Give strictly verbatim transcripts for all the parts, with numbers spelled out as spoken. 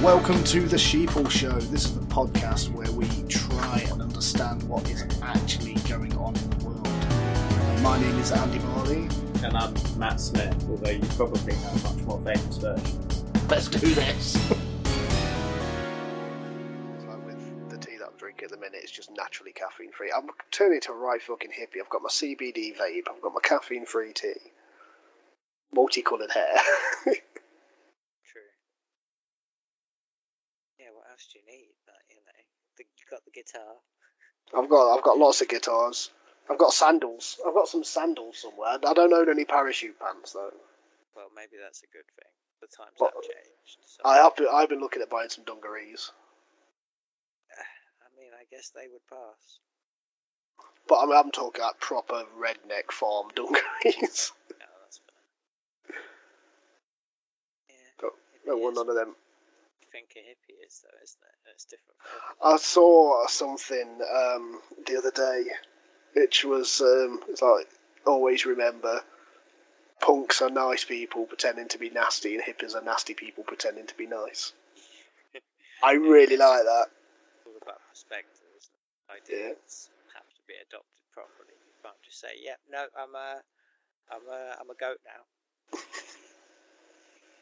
Welcome to The Sheeple Show. This is the podcast where we try and understand what is actually going on in the world. My name is Andy Morley. And I'm Matt Smith, although you probably have much more famous versions. Let's do this! Like with the tea that I'm drinking at the minute, it's just naturally caffeine free. I'm turning into a right fucking hippie. I've got my C B D vape, I've got my caffeine free tea, multicoloured hair. Do you need that, you know? The, you got the guitar. I've got I've got lots of guitars. I've got sandals. I've got some sandals somewhere. I don't own any parachute pants though. Well, maybe that's a good thing. The times well, have changed. So. I have been, I've been looking at buying some dungarees. I mean, I guess they would pass. But I mean, I'm talking like proper redneck farm dungarees. No, that's fair. Yeah. Don't want none of them. Think a hippie is though, isn't it? It's different. I saw something um, the other day, which was um, it's like always remember, punks are nice people pretending to be nasty, and hippies are nasty people pretending to be nice. I really like that. It's all about perspective, isn't it? Ideas yeah. have to be adopted properly. You can't just say, "Yep, yeah, no, I'm a, I'm a, I'm a goat now."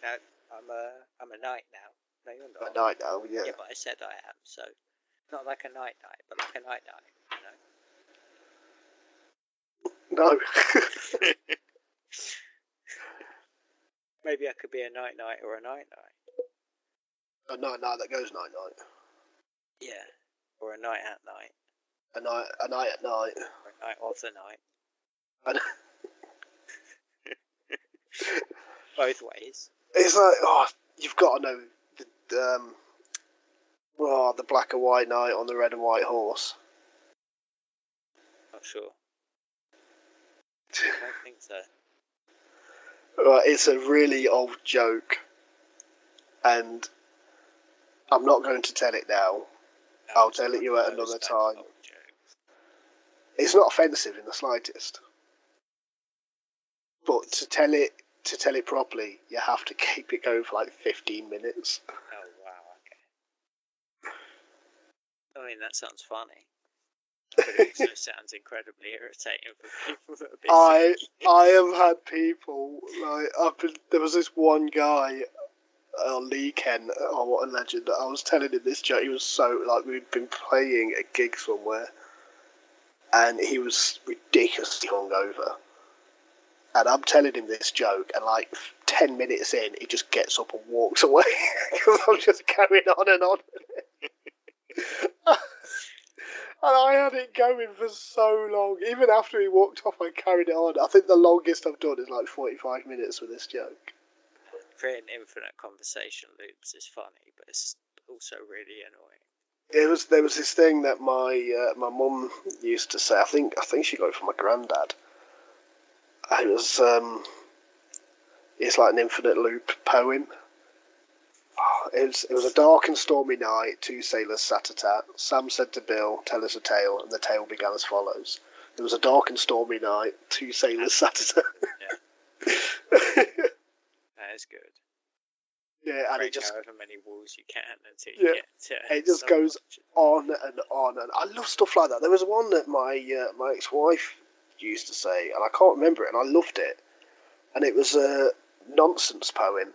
No, I'm a, I'm a knight now. No, you're not. A night owl, yeah. Yeah, but I said I am, so not like a night night, but like a night night, you know? No. Maybe I could be a night night or a night night. A night night that goes night night. Yeah, or a night at night. A night, a night at night. Or a night of the night. Both ways. It's like, oh, you've got to know. Um, oh, the black and white knight on the red and white horse. Not sure. I don't think so. Right, it's a really old joke, and I'm not going to tell it now. No, I'll tell it you at another time. It's not offensive in the slightest, but to tell it to tell it properly, you have to keep it going for like fifteen minutes. I mean, that sounds funny, but it also sounds incredibly irritating for people that are busy. I I have had people like I've been, there was this one guy, uh, Lee Ken, oh what a legend! I was telling him this joke. He was so like we'd been playing a gig somewhere, and he was ridiculously hungover, and I'm telling him this joke, and like ten minutes in, he just gets up and walks away because I'm just carrying on and on. And I had it going for so long. Even after he walked off, I carried it on. I think the longest I've done is like forty-five minutes with this joke. Creating infinite conversation loops is funny, but it's also really annoying. It was there was this thing that my uh, my mum used to say. I think I think she got it from my granddad. It was um, it's like an infinite loop poem. Oh, it, was, it was a dark and stormy night, two sailors sat at tat. Sam said to Bill, tell us a tale, and the tale began as follows. It was a dark and stormy night, two sailors sat at tat. Yeah. That is good. Yeah, and break it just... however many walls you can until you yeah, get to... It just so goes much. on and on, and I love stuff like that. There was one that my uh, my ex-wife used to say, and I can't remember it, and I loved it. And it was a nonsense poem.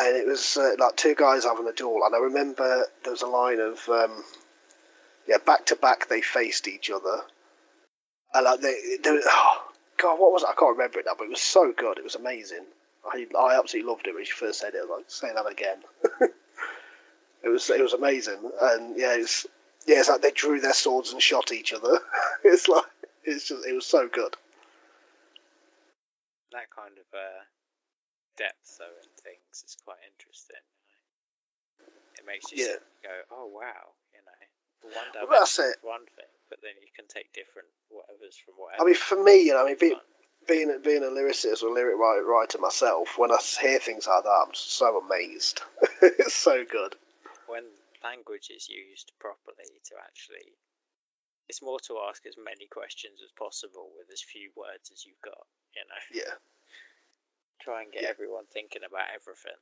And it was uh, like two guys having a duel, and I remember there was a line of, um, yeah, back to back they faced each other, and like they, they oh god, what was it? I can't remember it now, but it was so good, it was amazing. I I absolutely loved it when she first said it. I was like, say that again. it was it was amazing, and yeah, it's yeah, it's like they drew their swords and shot each other. it's like it's just it was so good. That kind of. Uh... depth though in things is quite interesting. It makes you yeah. go, oh wow, you know. One day well, that's it. One thing, but then you can take different whatever's from whatever. I mean, for me, you know, I mean, be, being being a lyricist or lyric writer myself, when I hear things like that, I'm so amazed. It's so good. When language is used properly to actually it's more to ask as many questions as possible with as few words as you've got, you know. Yeah. Try and get yeah. everyone thinking about everything,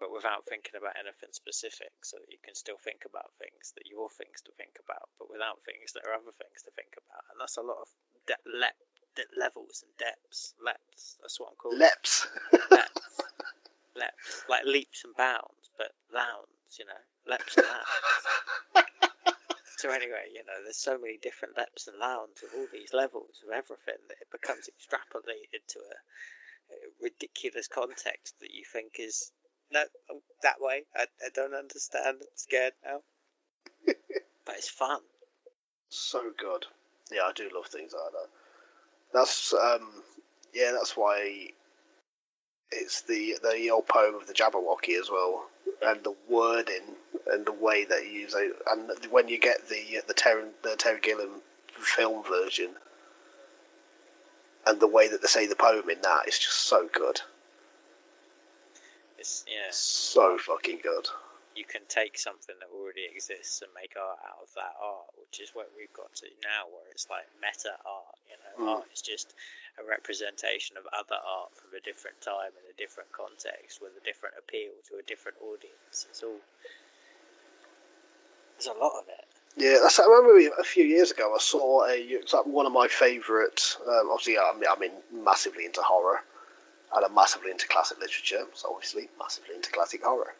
but without thinking about anything specific, so that you can still think about things that your things to think about, but without things that are other things to think about. And that's a lot of de- le- de- levels and depths. Leps. That's what I'm calling Leps. It. Leps. Leps. Like leaps and bounds, but bounds, you know. Leps and bounds. So anyway, you know, there's so many different leps and bounds of all these levels of everything that it becomes extrapolated to a, a ridiculous context that you think is, no, that way. I, I don't understand. I'm scared now. But it's fun. So good. Yeah, I do love things like that. That's, um, yeah, that's why it's the, the old poem of the Jabberwocky as well. And the wording and the way that you use it, and when you get the the Terry the Terry Gilliam film version, and the way that they say the poem in that is just so good. It's yeah, so fucking good. You can take something that already exists and make art out of that art, which is what we've got to now, where it's like meta art. You know, mm. art is just a representation of other art from a different time in a different context with a different appeal to a different audience. It's all, there's a lot of it. Yeah, that's, I remember a few years ago I saw a, it's like one of my favourite, um, obviously I'm, I'm in, massively into horror, and I'm massively into classic literature, so obviously massively into classic horror.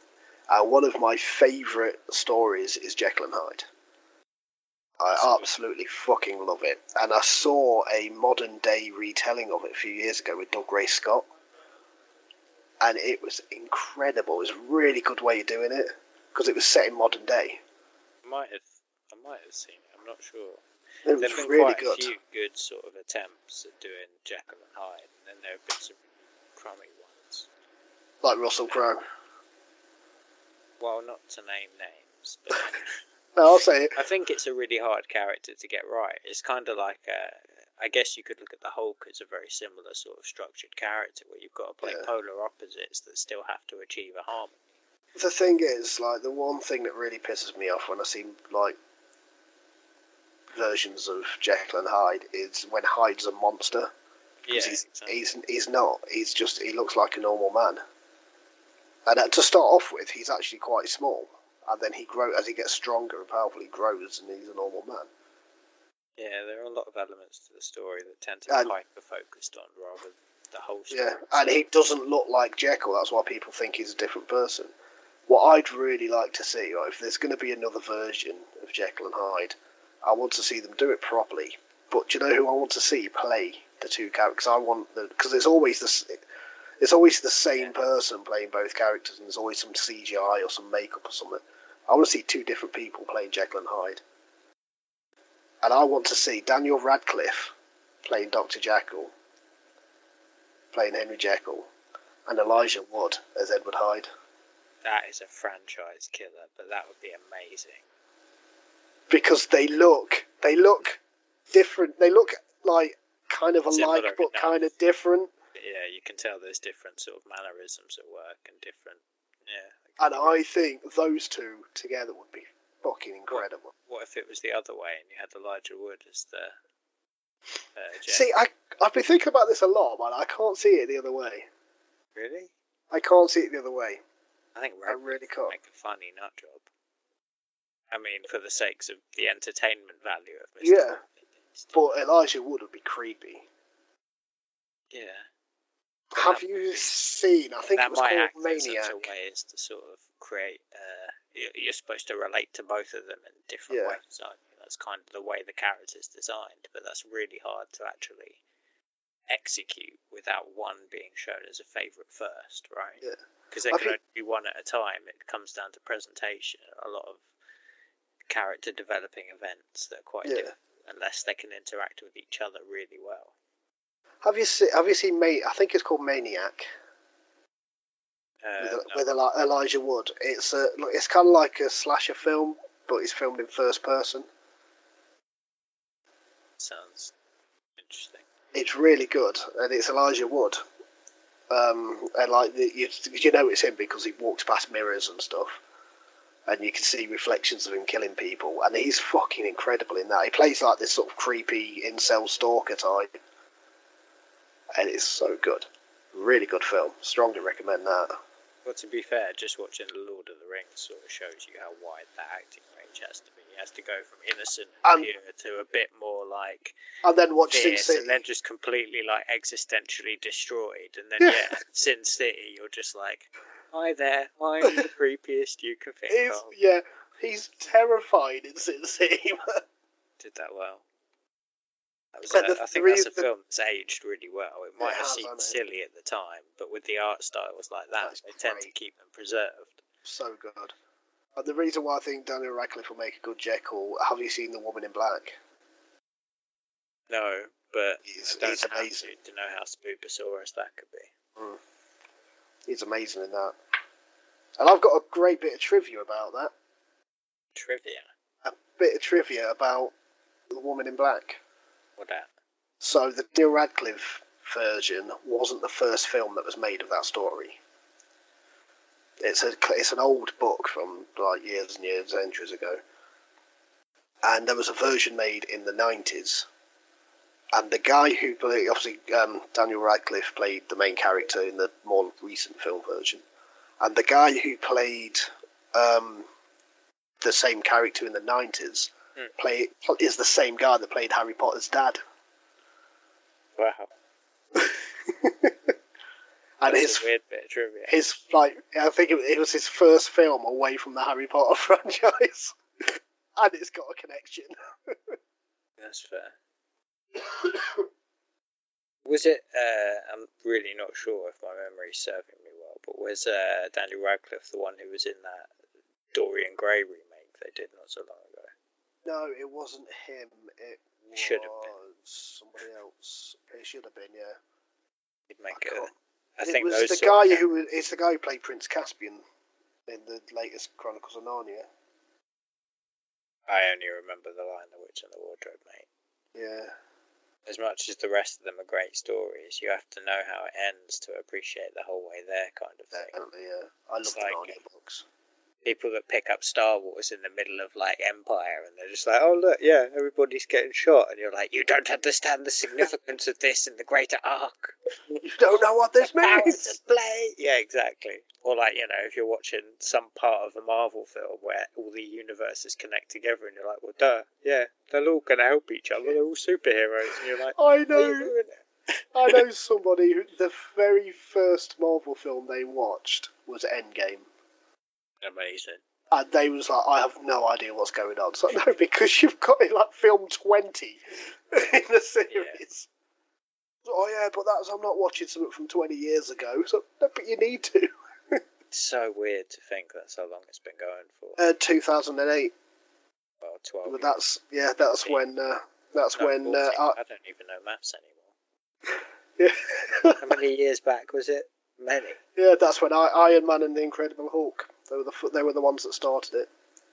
And one of my favourite stories is Jekyll and Hyde. I absolutely fucking love it. And I saw a modern day retelling of it a few years ago with Doug Ray Scott. And it was incredible. It was a really good way of doing it, because it was set in modern day. I might have, I might have seen it. I'm not sure. It was there have been really quite good. a few good sort of attempts at doing Jekyll and Hyde. And then there have been some crummy ones. Like Russell Crowe. Well, not to name names, but... No, I'll say it. I think it's a really hard character to get right. It's kind of like, uh, I guess you could look at the Hulk as a very similar sort of structured character where you've got to play yeah. polar opposites that still have to achieve a harmony. The thing is, like, the one thing that really pisses me off when I see, like, versions of Jekyll and Hyde is when Hyde's a monster. Yeah, he's, exactly. he's, he's not. He's just, he looks like a normal man. And to start off with, he's actually quite small. And then he grows, as he gets stronger and powerful, he grows and he's a normal man. Yeah, there are a lot of elements to the story that tend to be hyper-focused on rather than the whole story. Yeah, and he doesn't look like Jekyll. That's why people think he's a different person. What I'd really like to see, right, if there's going to be another version of Jekyll and Hyde, I want to see them do it properly. But do you know who I want to see play the two characters? I want the, because it's always the... It's always the same yeah. person playing both characters, and there's always some C G I or some makeup or something. I want to see two different people playing Jekyll and Hyde. And I want to see Daniel Radcliffe playing Doctor Jekyll, playing Henry Jekyll, and Elijah Wood as Edward Hyde. That is a franchise killer, but that would be amazing. Because they look, they look different. They look like kind of alike, Similar but enough. kind of different. Yeah, you can tell there's different sort of mannerisms at work and different, yeah. And I think those two together would be fucking incredible. What, what if it was the other way and you had Elijah Wood as the... Uh, see, I, I've been thinking about this a lot, but I can't see it the other way. Really? I can't see it the other way. I think Radcliffe really could make a funny nut job. I mean, for the sakes of the entertainment value of Mister Yeah, but Elijah Wood would be creepy. Yeah. Have you seen? I think it was called Maniac. That might act in such a way as to sort of create. Uh, you're supposed to relate to both of them in different yeah. ways, aren't you? That's kind of the way the character's designed, but that's really hard to actually execute without one being shown as a favourite first, right? Yeah. Because there I can think... only be one at a time. It comes down to presentation. A lot of character developing events that are quite yeah. different, unless they can interact with each other really well. Have you seen? Have you seen? Mate, I think it's called Maniac. Uh, with no. with Elijah Wood, it's a, it's kind of like a slasher film, but it's filmed in first person. Sounds interesting. It's really good, and it's Elijah Wood. Um, and like the, you, you know it's him because he walks past mirrors and stuff. and you can see reflections of him killing people, and he's fucking incredible in that. He plays like this sort of creepy incel stalker type, and it's so good. Really good film. Strongly recommend that. Well, to be fair, just watching Lord of the Rings sort of shows you how wide that acting range has to be. He has to go from innocent and, and pure to a bit more like, and then watch Sin City, and then just completely like existentially destroyed, and then yeah, yeah Sin City, you're just like, hi there, I'm the creepiest you can think of. Yeah, he's terrified in Sin City. Did that well. That was a, I think that's a the, film that's aged really well. It might it have has, seemed silly at the time, but with the art styles like that, that's they great. tend to keep them preserved. So good. And the reason why I think Daniel Radcliffe will make a good Jekyll, have you seen The Woman in Black? No, but he's, I don't he's know amazing. To, to know how spooposaurus that could be. Mm. He's amazing in that. And I've got a great bit of trivia about that. Trivia? A bit of trivia about The Woman in Black. What that? So the Daniel Radcliffe version wasn't the first film that was made of that story. It's a it's an old book from like years and years, centuries ago. And there was a version made in the nineties. And the guy who played, obviously um, Daniel Radcliffe played the main character in the more recent film version. And the guy who played um, the same character in the nineties Play is the same guy that played Harry Potter's dad. Wow. And his a weird bit of trivia. His like, I think it, it was his first film away from the Harry Potter franchise, and it's got a connection. That's fair. Was it? Uh, I'm really not sure if my memory's serving me well, but was uh, Daniel Radcliffe the one who was in that Dorian Gray remake they did not so long ago? No, it wasn't him. It was should have been. somebody else. It should have been, yeah. He'd make I it. I it think was those the guy of... who it's the guy who played Prince Caspian in the latest Chronicles of Narnia. I only remember The Lion, the Witch, and the Wardrobe, mate. Yeah. As much as the rest of them are great stories, you have to know how it ends to appreciate the whole way there, kind of thing. Definitely, yeah. I love it's the like, Narnia books. People that pick up Star Wars in the middle of like Empire, and they're just like, oh look, yeah, everybody's getting shot, and you're like, you don't understand the significance of this in the greater arc. You don't know what this means. Yeah, exactly. Or like, you know, if you're watching some part of a Marvel film where all the universes connect together, and you're like, well, duh, yeah, they're all gonna help each other. They're all superheroes, and you're like, I know, I know somebody who the very first Marvel film they watched was Endgame. Amazing. And they was like, I have no idea what's going on. So no, because you've got it like film twenty in the series. Yeah. Oh yeah, but that's I'm not watching something from twenty years ago. So no, but you need to. It's so weird to think that's how long it's been going for. Uh, two thousand and eight. Well, twelve. But that's yeah, that's fourteen. when uh, that's no, when uh, I, I don't even know maths anymore. Yeah. How many years back was it? Many. Yeah, that's when I, Iron Man and the Incredible Hulk. They were the they were the ones that started it.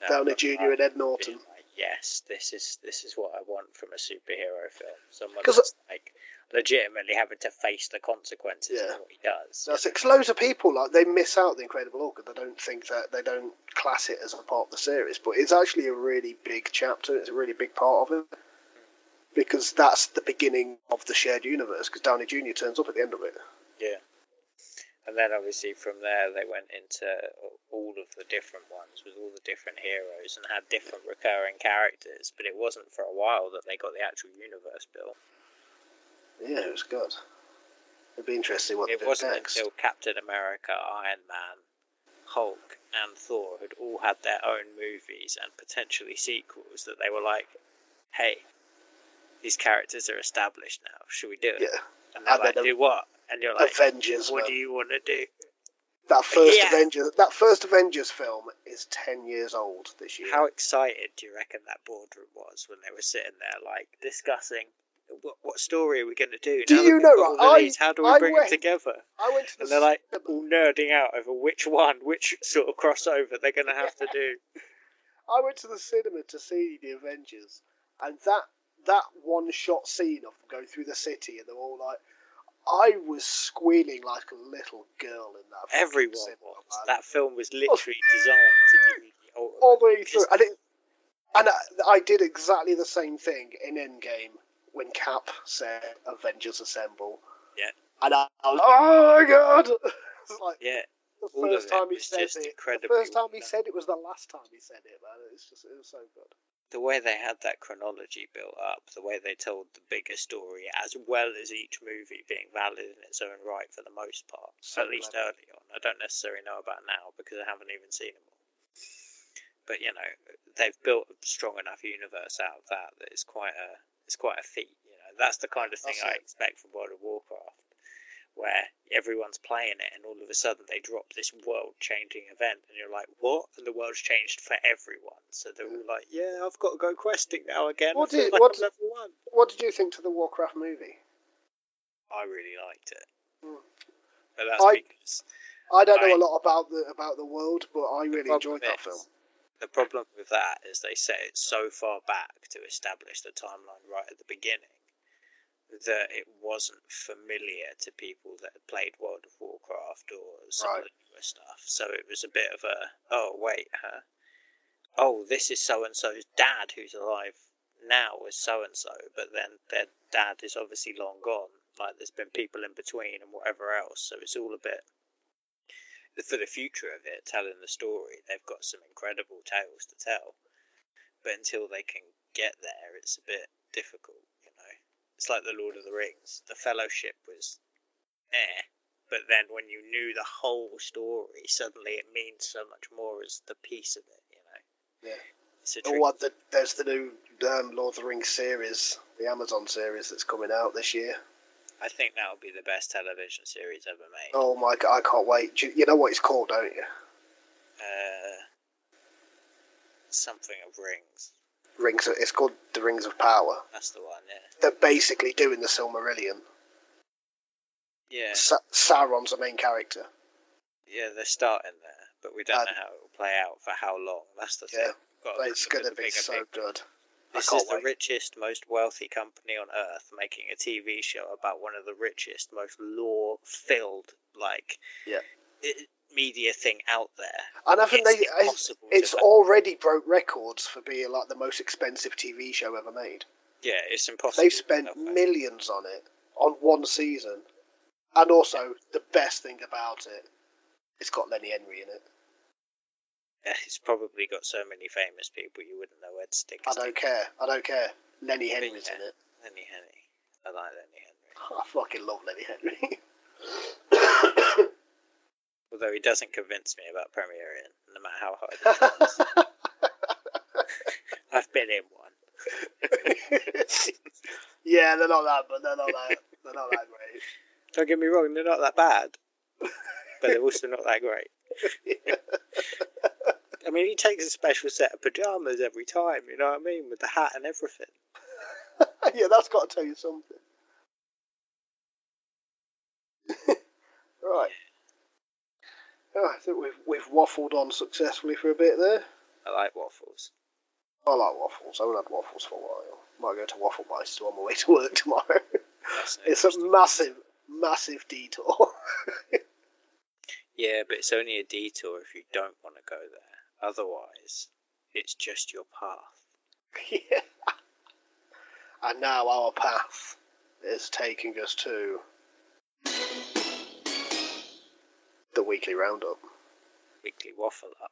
No, Downey Junior and Ed Norton. Like, yes, this is this is what I want from a superhero film. Someone that's like legitimately having to face the consequences yeah. of what he does. That's it's loads of people like they miss out the Incredible Hulk, and they don't think that they don't class it as a part of the series, but it's actually a really big chapter. It's a really big part of it because that's the beginning of the shared universe. Because Downey Junior turns up at the end of it. Yeah. And then obviously from there they went into all of the different ones with all the different heroes and had different recurring characters, but it wasn't for a while that they got the actual universe built. Yeah, it was good. It'd be interesting what they did next. It wasn't until Captain America, Iron Man, Hulk and Thor had all had their own movies and potentially sequels that they were like, hey, these characters are established now, should we do it? Yeah. And they're and like, then, do what? And you're like, Avengers, what man. do you want to do? That first yeah. Avengers, that first Avengers film is ten years old this year. How excited do you reckon that boardroom was when they were sitting there, like discussing what, what story are we going to do? Do now you know? All the I, leads, how do we I bring went, it together? I went to the and they're like cinema. all nerding out over which one, which sort of crossover they're going to have yeah. to do. I went to the cinema to see the Avengers, and that that one shot scene of them going through the city, and they're all like. I was squealing like a little girl in that film. Everyone was. That film was literally designed to give you the all, all the way through. Just, I didn't, and I, I did exactly the same thing in Endgame when Cap said "Avengers Assemble." Yeah, and I, I was, oh my god! It's like, yeah, the first time he said it, the first time he said it was the last time he said it. Man, it's just, it was so good. The way they had that chronology built up, the way they told the bigger story, as well as each movie being valid in its own right for the most part, so at least clever. Early on. I don't necessarily know about now because I haven't even seen them all. But you know, they've built a strong enough universe out of that that it's quite a it's quite a feat. You know, that's the kind of thing that's I it. expect from World of Warcraft, where everyone's playing it, and all of a sudden they drop this world-changing event, and you're like, what? And the world's changed for everyone. So they're all like, yeah, I've got to go questing now again. What did, like what, level one. What did you think to the Warcraft movie? I really liked it. Mm. But that's I, because I don't I, know a lot about the about the world, but I really enjoyed that is, film. The problem with that is they set it so far back to establish the timeline right at the beginning, that it wasn't familiar to people that had played World of Warcraft or some right. of the newer stuff. So it was a bit of a, oh, wait, huh? Oh, this is so-and-so's dad who's alive now as so-and-so, but then their dad is obviously long gone. Like, there's been people in between and whatever else. So it's all a bit, for the future of it, telling the story, they've got some incredible tales to tell. But until they can get there, it's a bit difficult. It's like the Lord of the Rings. The Fellowship was eh, but then when you knew the whole story, suddenly it means so much more as the piece of it, you know. Yeah. It's a oh, what, the, there's the new um, Lord of the Rings series, the Amazon series that's coming out this year. I think that'll be the best television series ever made. Oh my god, I can't wait. You, you know what it's called, don't you? Uh, something of Rings. Rings. It's called The Rings of Power. That's the one, yeah. They're basically doing the Silmarillion. Yeah. Sa- Sauron's the main character. Yeah, they're starting there, but we don't and, know how it will play out for how long. That's the yeah, thing. Got it's going to be so people. good. This is wait. the richest, most wealthy company on Earth making a T V show about one of the richest, most lore-filled, like... Yeah. It, media thing out there, and I think it's they it's, it's already broke records for being like the most expensive T V show ever made. Yeah, it's impossible. They've spent millions on it on one season, and also yeah. the best thing about it, it's got Lenny Henry in it. Yeah, it's probably got so many famous people you wouldn't know where to stick. I don't care. I don't care. Lenny Henry's yeah. in it. Lenny Henry. I like Lenny Henry. I fucking love Lenny Henry. Although he doesn't convince me about premiering, no matter how hard it is. I've been in one. Yeah, they're not that, but they're not that. They're not that great. Don't get me wrong, they're not that bad, but they're also not that great. Yeah. I mean, he takes a special set of pajamas every time. You know what I mean, with the hat and everything. Yeah, that's got to tell you something. Right. Oh, I think we've we've waffled on successfully for a bit there. I like waffles. I like waffles. I haven't had waffles for a while. Might go to Waffle Meister on my way to work tomorrow. It's a massive, massive detour. Yeah, but it's only a detour if you don't want to go there. Otherwise, it's just your path. Yeah. And now our path is taking us to... the weekly roundup. Weekly waffle up.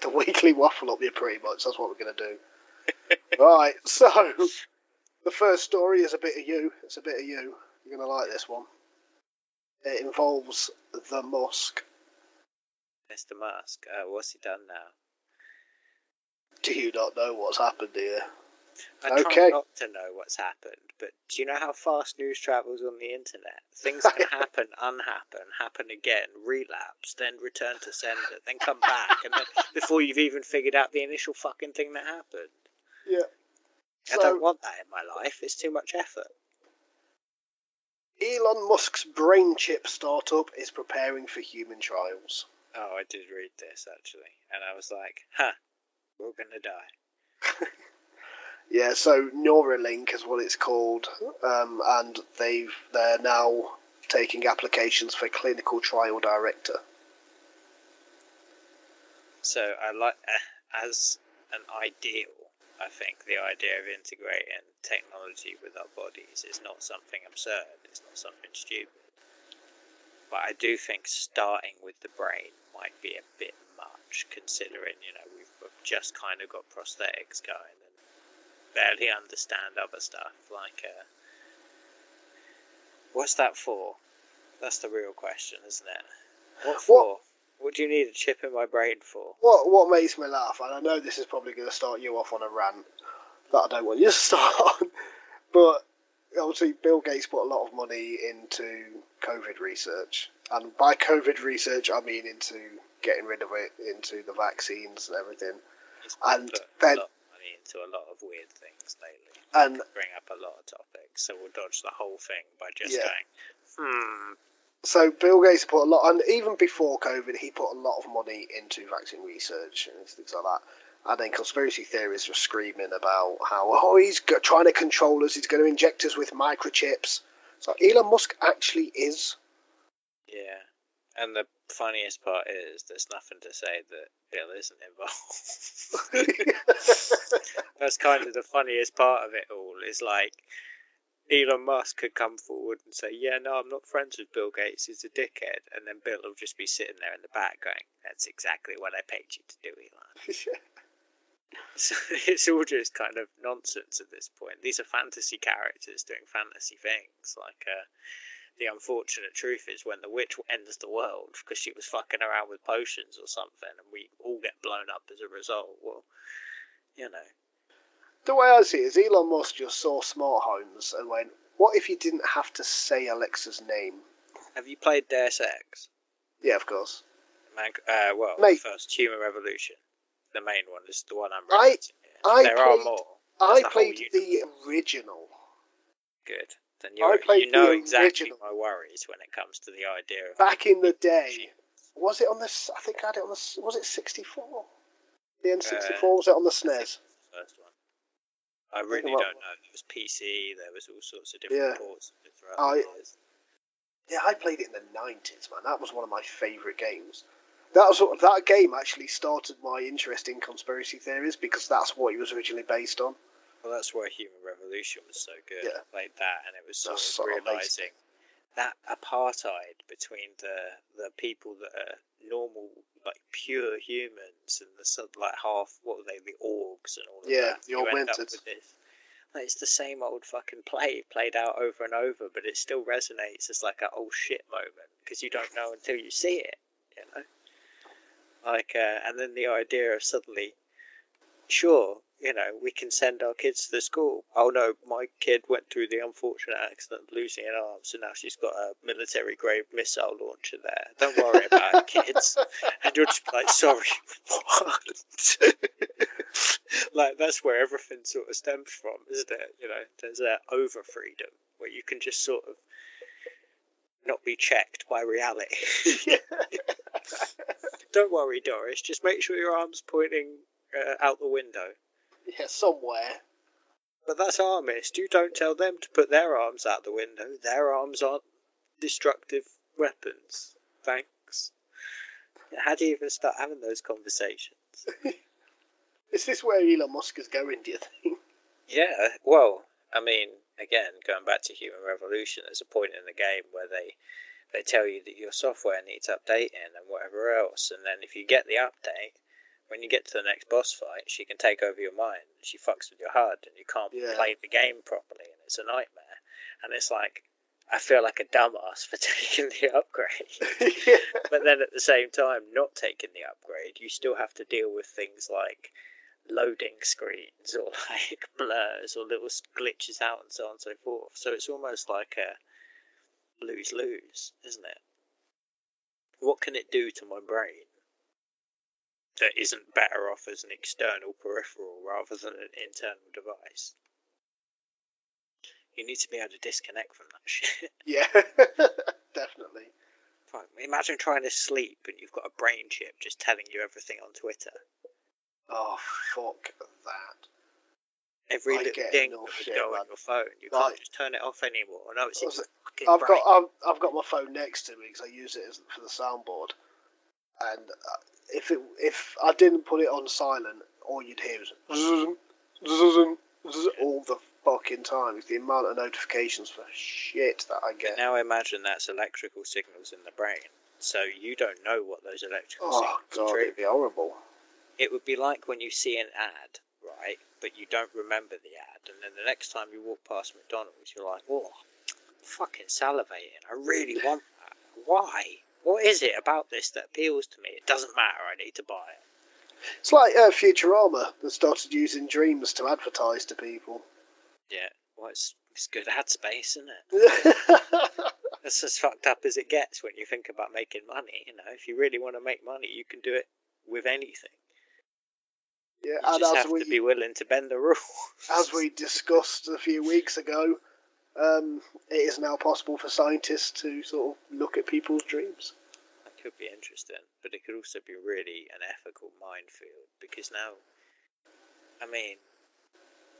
The weekly waffle up, yeah, pretty much. That's what we're going to do. Right, so the first story is a bit of you. It's a bit of you. You're going to like this one. It involves the Musk. Mister Musk, uh, what's he done now? Do you not know what's happened here? I okay. try not to know what's happened, but do you know how fast news travels on the internet? Things can happen, unhappen, happen again, relapse, then return to sender, then come back, and then before you've even figured out the initial fucking thing that happened. Yeah. I so, don't want that in my life. It's too much effort. Elon Musk's brain chip startup is preparing for human trials. Oh, I did read this, actually, and I was like, huh, we're going to die. Yeah, so Neuralink is what it's called, um, and they've they're now taking applications for clinical trial director. So I like as an ideal, I think the idea of integrating technology with our bodies is not something absurd, it's not something stupid. But I do think starting with the brain might be a bit much, considering, you know, we've, we've just kind of got prosthetics going and barely understand other stuff. Like, uh, what's that for? That's the real question, isn't it? What for? What, what do you need a chip in my brain for? What What makes me laugh, and I know this is probably going to start you off on a rant that I don't want you to start on, but obviously Bill Gates put a lot of money into COVID research, and by COVID research I mean into getting rid of it, into the vaccines and everything. He's and then a lot of money into a lot of weird things lately, and bring up a lot of topics, so we'll dodge the whole thing by just yeah. going hmm. So Bill Gates put a lot, and even before COVID he put a lot of money into vaccine research and things like that. And then conspiracy theorists were screaming about how, oh, he's g- trying to control us, he's going to inject us with microchips. So Elon Musk actually is. Yeah. And the funniest part is there's nothing to say that Bill isn't involved. That's kind of the funniest part of it all. It's like Elon Musk could come forward and say, yeah, no, I'm not friends with Bill Gates, he's a dickhead. And then Bill will just be sitting there in the back going, that's exactly what I paid you to do, Elon. Yeah. So it's all just kind of nonsense at this point. These are fantasy characters doing fantasy things. Like, uh, the unfortunate truth is when the witch ends the world because she was fucking around with potions or something, and we all get blown up as a result. Well, you know. The way I see it is Elon Musk just saw smart homes and went, what if you didn't have to say Alexa's name? Have you played Deus Ex? Yeah, of course. Man- uh, well, Mate. the first Human Revolution. The main one is the one I'm reading. I, I there played, are more. That's I the played the original. Good. Then you're, I you know exactly original. my worries when it comes to the idea of. Back in the day, machines. was it on the? I think I had it on the. Was it sixty-four? The N sixty-four, uh, was it on the S N E S? The first one. I really I don't know. There was P C. There was all sorts of different yeah. ports throughout I, the years. Yeah, I played it in the nineties, man. That was one of my favourite games. That was what, that game actually started my interest in conspiracy theories, because that's what it was originally based on. Well, that's why Human Revolution was so good. Yeah. I played that, and it was sort that's of realising that apartheid between the the people that are normal, like pure humans, and the sub, like half, what were they, the orgs and all of yeah, that. Yeah, the augmented. Like, it's the same old fucking play played out over and over, but it still resonates as like a oh shit moment, because you don't know until you see it, you know? Like, uh, and then the idea of suddenly, sure, you know, we can send our kids to the school. Oh no, my kid went through the unfortunate accident of losing an arm, so now she's got a military-grade missile launcher there. Don't worry about it, kids. And you're just like, sorry, what? Like, that's where everything sort of stems from, isn't it? You know, there's that over-freedom, where you can just sort of not be checked by reality. Don't worry, Doris, just make sure your arm's pointing uh, out the window. Yeah, somewhere. But that's armist. You don't tell them to put their arms out the window. Their arms aren't destructive weapons. Thanks. How do you even start having those conversations? Is this where Elon Musk is going, do you think? Yeah, well, I mean, again, going back to Human Revolution, there's a point in the game where they... They tell you that your software needs updating and whatever else. And then if you get the update, when you get to the next boss fight, she can take over your mind. She fucks with your H U D and you can't yeah. play the game properly. And it's a nightmare. And it's like, I feel like a dumbass for taking the upgrade. yeah. But then at the same time, not taking the upgrade, you still have to deal with things like loading screens or like blurs or little glitches out and so on and so forth. So it's almost like a lose-lose, isn't it? What can it do to my brain that isn't better off as an external peripheral rather than an internal device? You need to be able to disconnect from that shit. Yeah, definitely. Imagine trying to sleep and you've got a brain chip just telling you everything on Twitter. Oh, fuck that. Every I little thing that would go on your phone, you like, can't just turn it off anymore. No, it's also, fucking I've brain. got I've, I've got my phone next to me because I use it as, for the soundboard, and if it if I didn't put it on silent, all you'd hear is all the fucking time. It's the amount of notifications for shit that I get. But now imagine that's electrical signals in the brain, so you don't know what those electrical oh, signals God, are. Oh God, it'd be horrible. It would be like when you see an ad, right, but you don't remember the ad, and then the next time you walk past McDonald's, you're like, oh, I'm fucking salivating, I really want that. Why? What is it about this that appeals to me? It doesn't matter, I need to buy it. It's like uh, Futurama that started using dreams to advertise to people. Yeah, well, it's, it's good ad space, isn't it? That's as fucked up as it gets when you think about making money. You know, if you really want to make money, you can do it with anything. Yeah, you and just as have we, to be willing to bend the rules. As we discussed a few weeks ago, um, it is now possible for scientists to sort of look at people's dreams. That could be interesting, but it could also be really an ethical minefield, because now, I mean,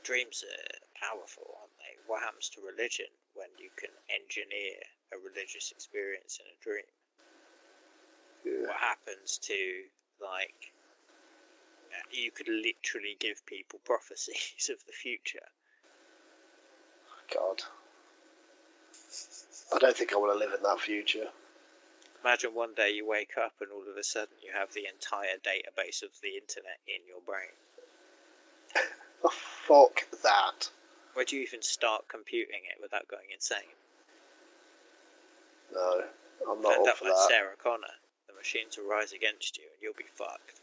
dreams are powerful, aren't they? What happens to religion when you can engineer a religious experience in a dream? Yeah. What happens to, like... You could literally give people prophecies of the future. God. I don't think I want to live in that future. Imagine one day you wake up and all of a sudden you have the entire database of the internet in your brain. Oh, fuck that. Where do you even start computing it without going insane? No, I'm not up for that. End up like Sarah Connor. The machines will rise against you and you'll be fucked.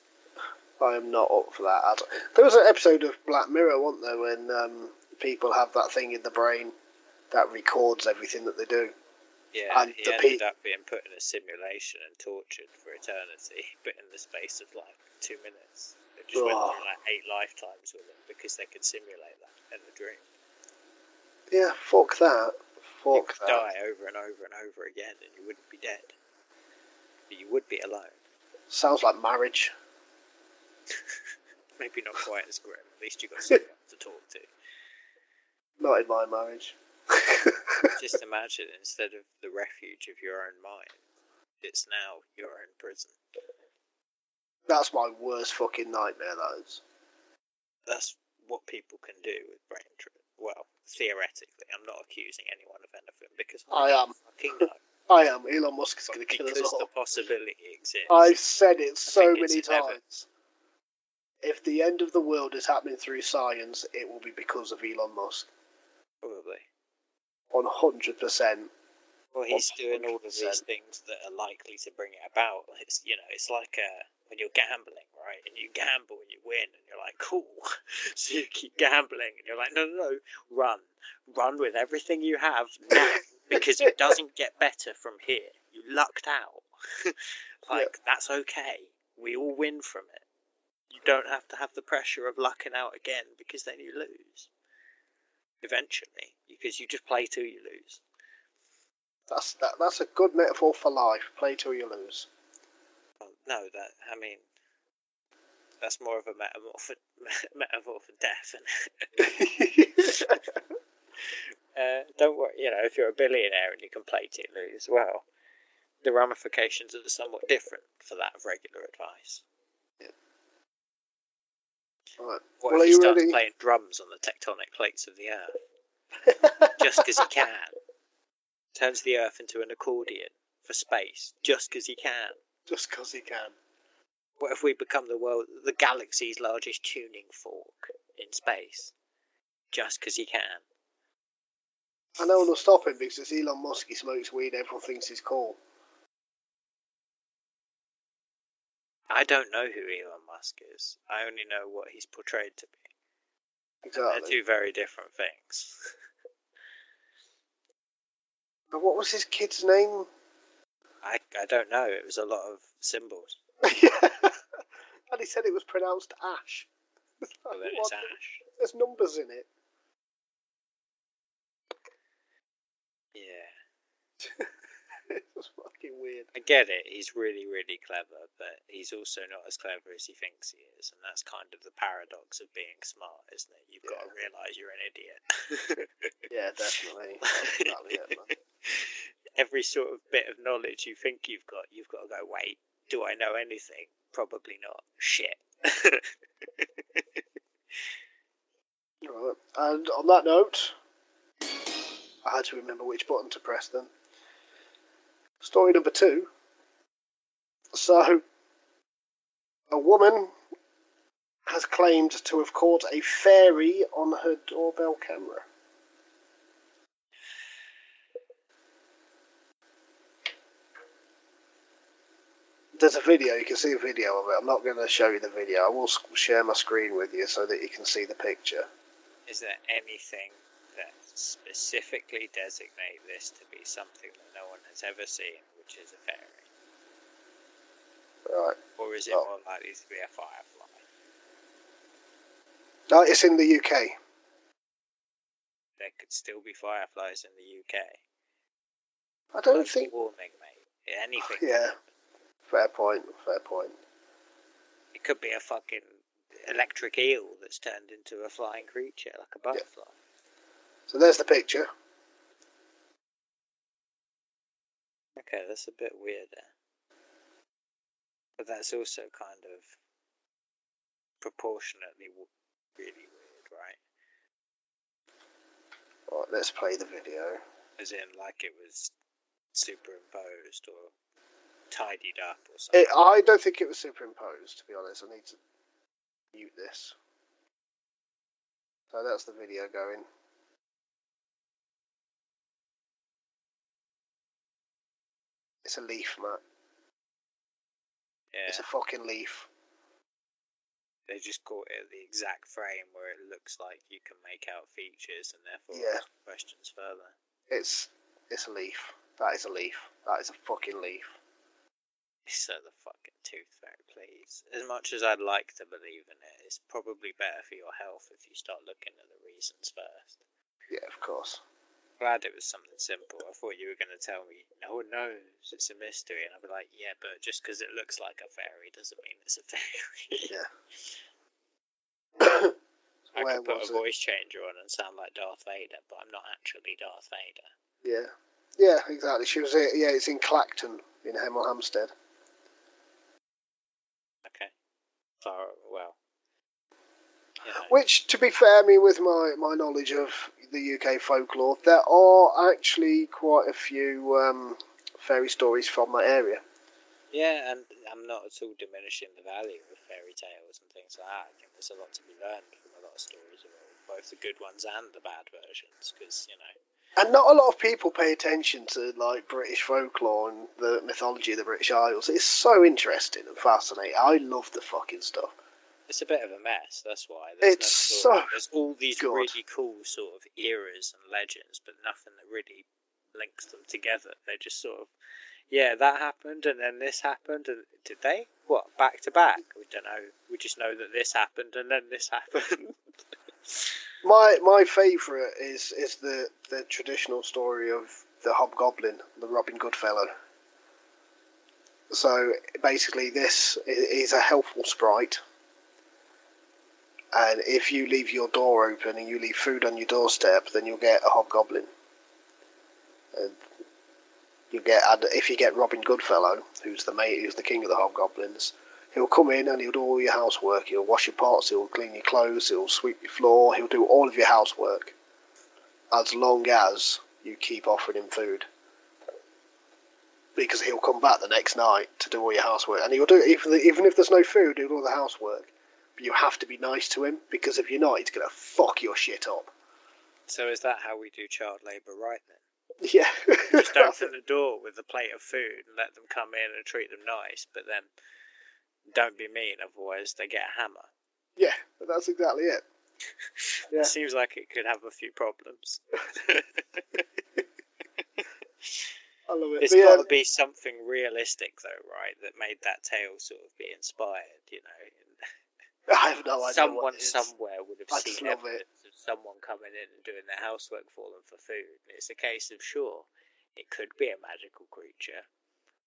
I am not up for that at all. There was an episode of Black Mirror, wasn't there, when um, people have that thing in the brain that records everything that they do. Yeah, and he the ended pe- up being put in a simulation and tortured for eternity, but in the space of like two minutes. They just oh. went through like eight lifetimes with him because they could simulate that in the dream. Yeah, fuck that. Fuck that. You could die over and over and over again and you wouldn't be dead. But you would be alone. Sounds like marriage. Maybe not quite as grim. At least you got someone to talk to. Not in my marriage. Just imagine, instead of the refuge of your own mind, it's now your own prison. That's my worst fucking nightmare, that is. That's what people can do with brain trip. Well, theoretically, I'm not accusing anyone of anything because I, I am fucking know. I am. Elon Musk is going to kill us all. Because the possibility exists. I've said it so many times. Heaven. If the end of the world is happening through science, it will be because of Elon Musk. Probably. one hundred percent. Well, he's one hundred percent doing all of these things that are likely to bring it about. It's, you know, it's like uh, when you're gambling, right? And you gamble and you win, and you're like, cool. So you keep gambling, and you're like, no, no, no, run. Run with everything you have now, because it doesn't get better from here. You lucked out. Like, yeah. That's okay. We all win from it. You don't have to have the pressure of lucking out again, because then you lose. Eventually, because you just play till you lose. That's that, that's a good metaphor for life. Play till you lose. Well, no, that I mean, that's more of a metaphor for, metaphor for death. Isn't it? uh, don't worry, you know, if you're a billionaire and you can play till you lose, well, the ramifications are somewhat different for that of regular advice. Yeah. Right. What well, if he starts ready? playing drums on the tectonic plates of the earth? Just because he can. Turns the earth into an accordion for space. Just because he can. Just because he can. What if we become the world, the galaxy's largest tuning fork in space? Just because he can. And no one will stop him because it's Elon Musk. He smokes weed. Everyone thinks he's cool. I don't know who Elon Musk is. I only know what he's portrayed to be. Exactly. They're two very different things. But what was his kid's name? I, I don't know. It was a lot of symbols. Yeah. And he said it was pronounced Ash. Well, then it's Ash. There's numbers in it. Yeah. It was fucking weird. I get it, he's really, really clever, but he's also not as clever as he thinks he is, and that's kind of the paradox of being smart, isn't it? You've yeah. got to realise you're an idiot. Yeah, definitely. That's exactly it, man. Every sort of bit of knowledge you think you've got, you've got to go, wait, Do I know anything? Probably not. Shit. Right. And on that note, I had to remember which button to press then. Story number two. So, a woman has claimed to have caught a fairy on her doorbell camera. There's a video, you can see a video of it. I'm not going to show you the video. I will share my screen with you so that you can see the picture. Is there anything that specifically designates this to be something that no one has ever seen, which is a fairy? Right. Or is it oh. more likely to be a firefly? No, it's in the U K. There could still be fireflies in the U K. I don't Global think... warming, mate. Anything. Yeah. Fair point, fair point. It could be a fucking electric eel that's turned into a flying creature, like a butterfly. Yeah. So there's the picture. Okay, that's a bit weirder. But that's also kind of proportionately really weird, right? Right, let's play the video. As in, like it was superimposed or... tidied up or something. It, I don't think it was superimposed, to be honest. I need to mute this. So that's the video going. It's a leaf, Matt. Yeah. It's a fucking leaf. They just caught it at the exact frame where it looks like you can make out features and therefore yeah. ask questions further. It's it's a leaf. That is a leaf. That is a fucking leaf. So the fucking tooth fairy, please. As much as I'd like to believe in it, it's probably better for your health if you start looking at the reasons first. Yeah, of course. Glad it was something simple. I thought you were going to tell me, no one knows, it's a mystery. And I'd be like, yeah, but just because it looks like a fairy doesn't mean it's a fairy. Yeah. I could put a it? voice changer on and sound like Darth Vader, but I'm not actually Darth Vader. Yeah. Yeah, exactly. She was. Yeah, it's in Clacton in Hemel Hempstead. Are, well, you know. Which, to be fair, I mean, with my, my knowledge of the U K folklore, there are actually quite a few um, fairy stories from that area. Yeah, and I'm not at all diminishing the value of fairy tales and things like that. I think there's a lot to be learned from a lot of stories of all, both the good ones and the bad versions, because, you know... And not a lot of people pay attention to, like, British folklore and the mythology of the British Isles. It's so interesting and fascinating. I love the fucking stuff. It's a bit of a mess, that's why. There's it's no sort so... Of, there's all these God. really cool sort of eras and legends, but nothing that really links them together. They just sort of, yeah, that happened, and then this happened, and did they? What, back to back? We don't know. We just know that this happened, and then this happened. My my favourite is is the, the traditional story of the Hobgoblin, the Robin Goodfellow. So basically, this is a helpful sprite, and if you leave your door open and you leave food on your doorstep, then you'll get a Hobgoblin. And you get if you get Robin Goodfellow, who's the mate, who's the king of the Hobgoblins. He'll come in and he'll do all your housework. He'll wash your pots, he'll clean your clothes, he'll sweep your floor, he'll do all of your housework. As long as you keep offering him food. Because he'll come back the next night to do all your housework. And he'll do it, even, even if there's no food, he'll do all the housework. But you have to be nice to him, because if you're not, he's going to fuck your shit up. So is that how we do child labour right then? Yeah. Just open the door with a plate of food and let them come in and treat them nice, but then... don't be mean, otherwise they get a hammer. Yeah, that's exactly it. Yeah. It seems like it could have a few problems. I love it. It's but got yeah. to be something realistic, though, right? That made that tale sort of be inspired, you know. I have no idea. Someone what it is. somewhere would have I seen evidence it. of someone coming in and doing their housework for them for food. It's a case of sure, it could be a magical creature.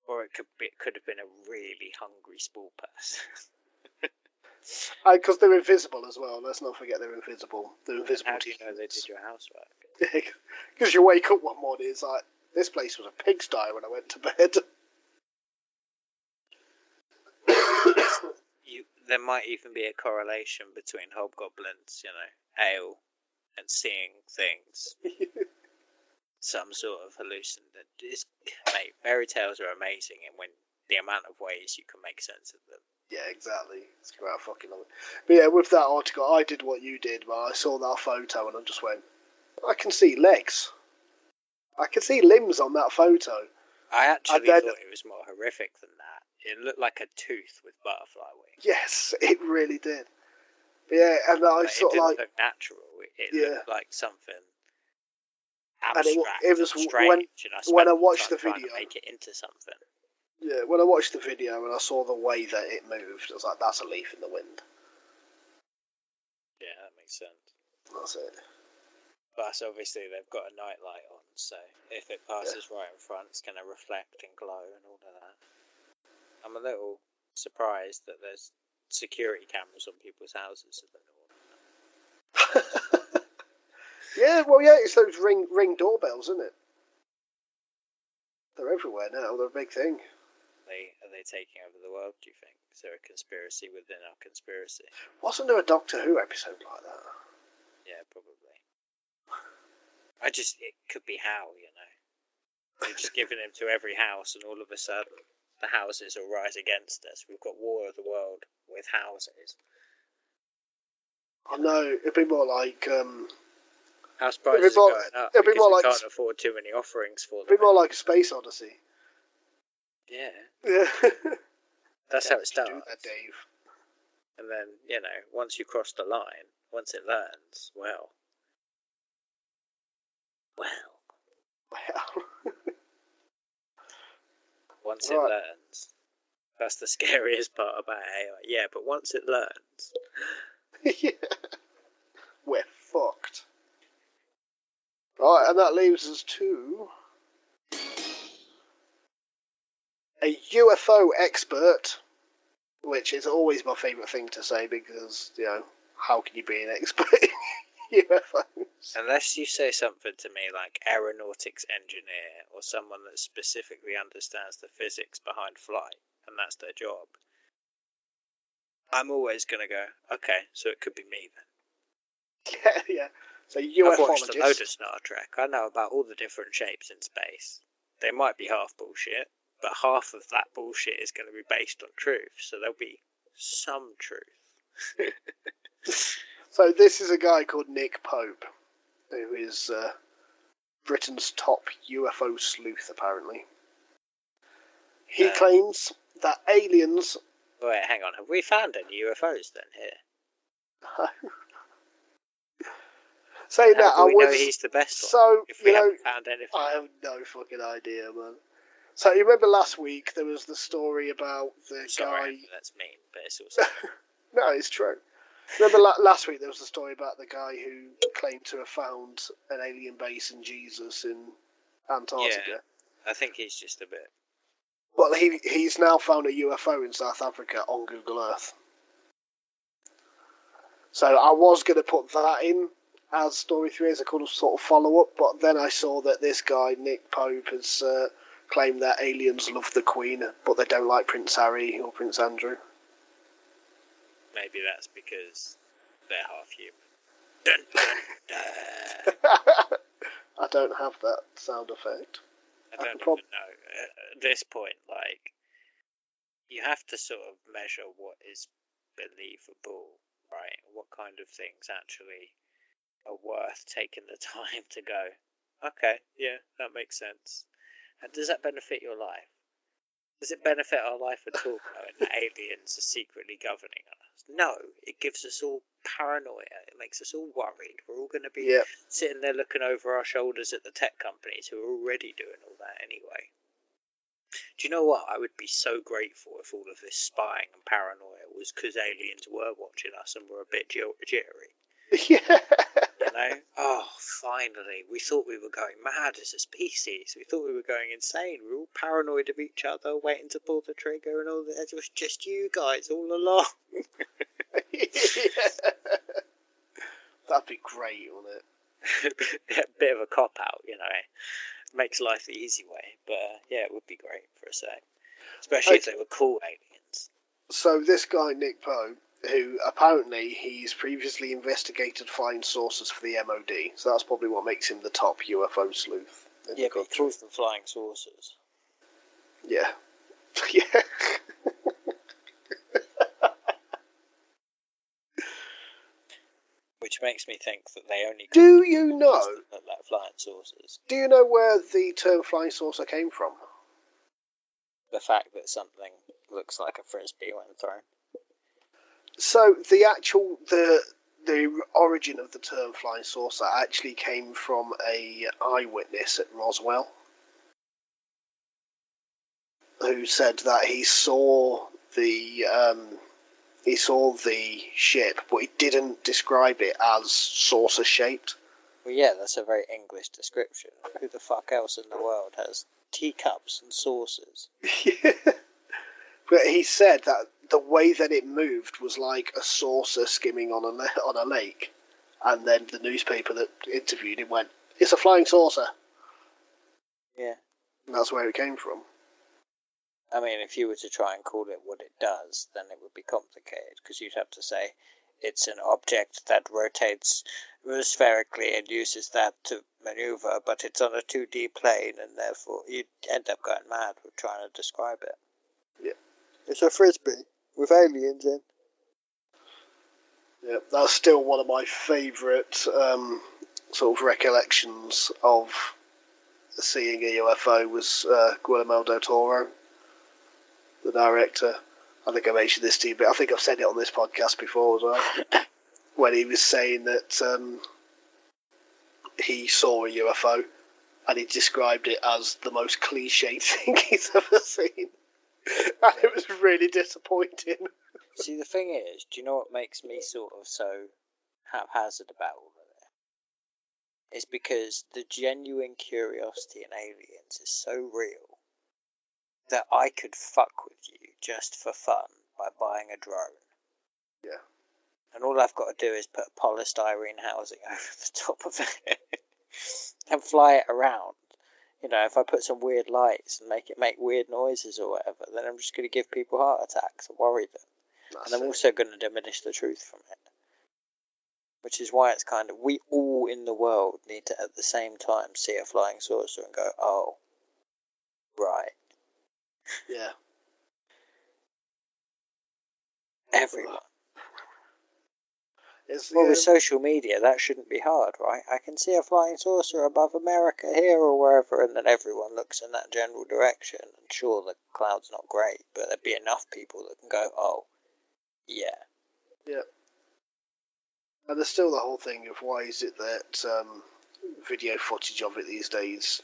Or it could be, it could have been a really hungry small person. Because they're invisible as well. Let's not forget they're invisible. They're invisible. How do you know they did your housework? Because you wake up one morning, it's like, this place was a pigsty when I went to bed. there might even be a correlation between hobgoblins, you know, ale and seeing things. Some sort of hallucin. It's, mate, fairy tales are amazing, and when the amount of ways you can make sense of them. Yeah, exactly. It's about fucking love it. But yeah, with that article, I did what you did, but I saw that photo and I just went, I can see legs. I can see limbs on that photo. I actually then, thought it was more horrific than that. It looked like a tooth with butterfly wings. Yes, it really did. But yeah, and I like, sort of like... It didn't look natural. It yeah. looked like something abstract and, it, it was, and strange. When, and I when I watched the video... to make it into something. Yeah, when I watched the video and I saw the way that it moved, I was like, that's a leaf in the wind. Yeah, that makes sense. That's it. Plus, obviously, they've got a nightlight on, so if it passes yeah. right in front, it's going to reflect and glow and all of that. I'm a little surprised that there's security cameras on people's houses. That. yeah, well, yeah, it's those ring ring doorbells, isn't it? They're everywhere now. They're a big thing. Are they, are they taking over the world, do you think? Is there a conspiracy within our conspiracy? Wasn't there a Doctor Who episode like that? Yeah, probably. I just, it could be how, you know. We're just giving him to every house, and all of a sudden, the houses will rise against us. We've got War of the World with houses. I know, it'd be more like... Um, House prices are going up it'd be more like, can't afford too many offerings for them. It'd be more like Space Odyssey. Yeah. Yeah. That's how it starts. Do that, Dave. And then, you know, once you cross the line, once it lands, well... Wow. Wow. Once right. it learns. That's the scariest part about A I. Yeah, but once it learns. yeah. We're fucked. Right, and that leaves us to... a U F O expert, which is always my favourite thing to say because, you know, how can you be an expert in U F Os? Unless you say something to me like aeronautics engineer or someone that specifically understands the physics behind flight, and that's their job, I'm always going to go, okay, so it could be me then. Yeah, yeah. So U F O. I've watched a load of Star Trek. I know about all the different shapes in space. They might be half bullshit, but half of that bullshit is going to be based on truth, so there'll be some truth. So this is a guy called Nick Pope, who is uh, Britain's top U F O sleuth, apparently. He um, claims that aliens... Wait, hang on. Have we found any U F Os then here? No. Saying that, I would... know he's the best one, so, if we you haven't know, found anything? I have no fucking idea, man. So, you remember last week there was the story about the Sorry, guy... that's mean, but it's also... No, it's true. Remember last week there was a story about the guy who claimed to have found an alien base in Jesus in Antarctica. Yeah, I think he's just a bit... Well, he he's now found a U F O in South Africa on Google Earth. So I was going to put that in as story three as a kind of sort of follow-up, but then I saw that this guy, Nick Pope, has uh, claimed that aliens love the Queen, but they don't like Prince Harry or Prince Andrew. Maybe that's because they're half human. Dun, dun, dun. I don't have that sound effect. I don't I even prob- know. At this point, like, you have to sort of measure what is believable, right? What kind of things actually are worth taking the time to go, okay, yeah, that makes sense. And does that benefit your life? Does it benefit our life at all, knowing that aliens are secretly governing us? No, it gives us all paranoia. It makes us all worried. We're all going to be yep. sitting there looking over our shoulders at the tech companies who are already doing all that anyway. Do you know what? I would be so grateful if all of this spying and paranoia was because aliens were watching us and were a bit jittery. Yeah. You know? Oh, finally. We thought we were going mad as a species. We thought we were going insane. We were all paranoid of each other, waiting to pull the trigger and all that. It was just you guys all along. Yeah. That'd be great, wouldn't it? Yeah, a bit of a cop-out, you know. It makes life the easy way. But, uh, yeah, it would be great for a sec. Especially okay. if they were cool aliens. So this guy, Nick Poe, who apparently he's previously investigated flying saucers for the M O D, so that's probably what makes him the top U F O sleuth in yeah, the country. Yeah, but he calls them flying saucers. Yeah. Yeah. Which makes me think that they only... Do you know... That like flying saucers. Do you know where the term flying saucer came from? The fact that something looks like a frisbee when thrown. So the actual the the origin of the term flying saucer actually came from a eyewitness at Roswell, who said that he saw the um, he saw the ship, but he didn't describe it as saucer shaped. Well, yeah, that's a very English description. Who the fuck else in the world has teacups and saucers? Yeah. But he said that the way that it moved was like a saucer skimming on a on a lake, and then the newspaper that interviewed him went, "It's a flying saucer." Yeah, and that's where it came from. I mean, if you were to try and call it what it does, then it would be complicated because you'd have to say it's an object that rotates spherically and uses that to maneuver, but it's on a two D plane, and therefore you'd end up going mad with trying to describe it. Yeah. It's a frisbee with aliens in. Yeah, that's still one of my favourite um, sort of recollections of seeing a U F O was uh, Guillermo del Toro, the director. I think I mentioned this to you, but I think I've said it on this podcast before as well. When he was saying that um, he saw a U F O and he described it as the most cliched thing he's ever seen. And it was really disappointing. See, the thing is, do you know what makes me sort of so haphazard about all of it? It's because the genuine curiosity in aliens is so real that I could fuck with you just for fun by buying a drone. Yeah. And all I've got to do is put a polystyrene housing over the top of it and fly it around. You know, if I put some weird lights and make it make weird noises or whatever, then I'm just going to give people heart attacks and worry them. That's and I'm it. also going to diminish the truth from it. Which is why it's kind of, we all in the world need to at the same time see a flying saucer and go, oh, right. Yeah. Everyone. It's, well, yeah. With social media, that shouldn't be hard, right? I can see a flying saucer above America here or wherever, and then everyone looks in that general direction. And sure, the cloud's not great, but there'd be enough people that can go, oh, yeah. Yeah. And there's still the whole thing of why is it that um, video footage of it these days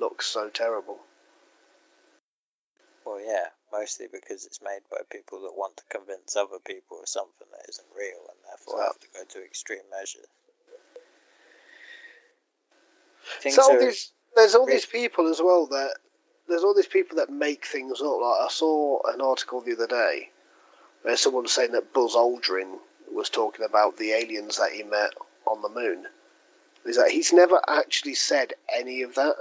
looks so terrible? Well, yeah, mostly because it's made by people that want to convince other people of something that isn't real, and therefore so, have to go to extreme measures. Things so all these, there's all re- these people as well that there's all these people that make things up. Like I saw an article the other day where someone was saying that Buzz Aldrin was talking about the aliens that he met on the moon. Is that he's never actually said any of that.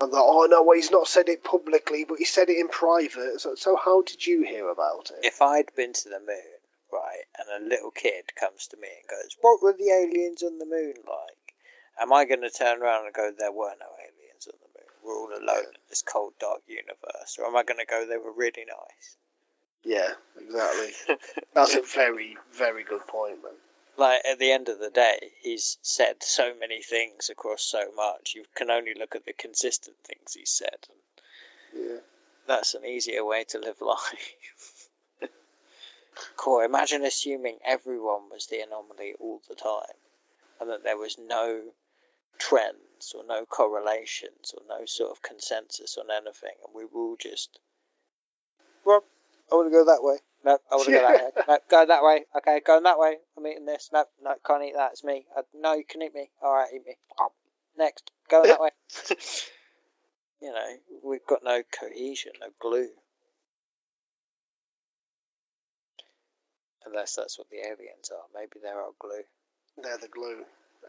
And that, oh no, well, he's not said it publicly, but he said it in private. So, so how did you hear about it? If I'd been to the moon, right, and a little kid comes to me and goes, what were the aliens on the moon like? Am I going to turn around and go, there were no aliens on the moon? We're all alone yeah. in this cold, dark universe. Or am I going to go, they were really nice? Yeah, exactly. That's a very, very good point, man. Like, at the end of the day, he's said so many things across so much. You can only look at the consistent things he's said. Yeah. That's an easier way to live life. Cool. Imagine assuming everyone was the anomaly all the time and that there was no trends or no correlations or no sort of consensus on anything. And we were all just, Rob, I want to go that way. No, I want to go that way. No, go that way. Okay, going that way. I'm eating this. No, no, can't eat that. It's me. I, no, you can eat me. All right, eat me. Next, go that way. You know, we've got no cohesion, no glue. Unless that's what the aliens are. Maybe they're our glue. They're the glue.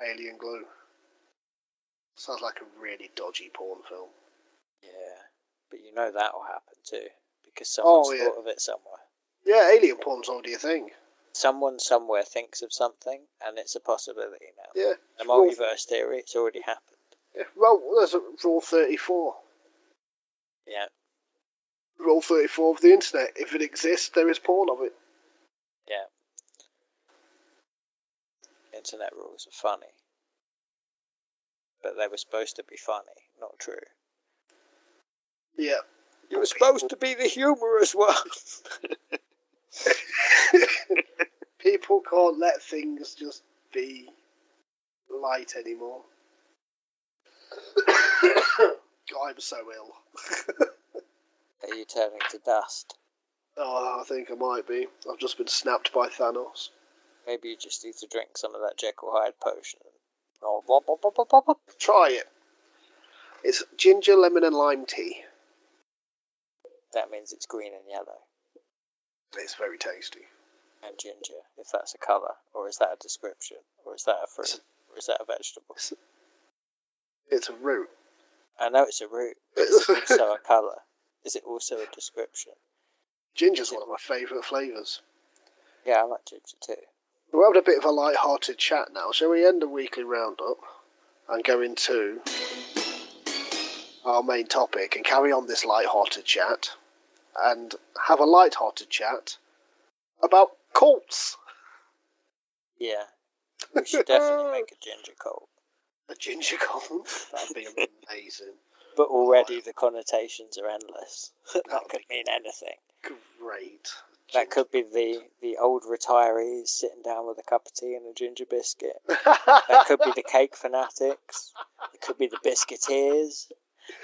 Alien glue. Sounds like a really dodgy porn film. Yeah, but you know that'll happen too. because someone's oh, yeah. thought of it somewhere. Yeah, alien porn's already a thing. Someone somewhere thinks of something, and it's a possibility now. Yeah. The multiverse rule... theory, it's already happened. Yeah, well, there's a rule thirty-four. Yeah. Rule thirty-four of the internet. If it exists, there is porn of it. Yeah. Internet rules are funny. But they were supposed to be funny, not true. Yeah. You were supposed to be the humorous one. People can't let things just be light anymore. God, I'm so ill. Are you turning to dust? Oh, I think I might be. I've just been snapped by Thanos. Maybe you just need to drink some of that Jekyll and Hyde potion. Oh, bop, bop, bop, bop, bop. Try it. It's ginger, lemon and lime tea. That means it's green and yellow. It's very tasty. And ginger, if that's a colour, or is that a description, or is that a fruit, or is that a vegetable? It's a root. I know it's a root, but is it also a colour? Is it also a description? Ginger's one of my favourite flavours. Yeah, I like ginger too. We're having a bit of a light-hearted chat now. Shall we end the weekly roundup and go into our main topic and carry on this light-hearted chat and have a light-hearted chat about cults? Yeah, we should definitely make a ginger cult. A ginger cult? That'd be amazing. But already oh, the connotations are endless. That, that could mean anything. Great. That could be the, the old retirees sitting down with a cup of tea and a ginger biscuit. That could be the cake fanatics. It could be the biscuiteers.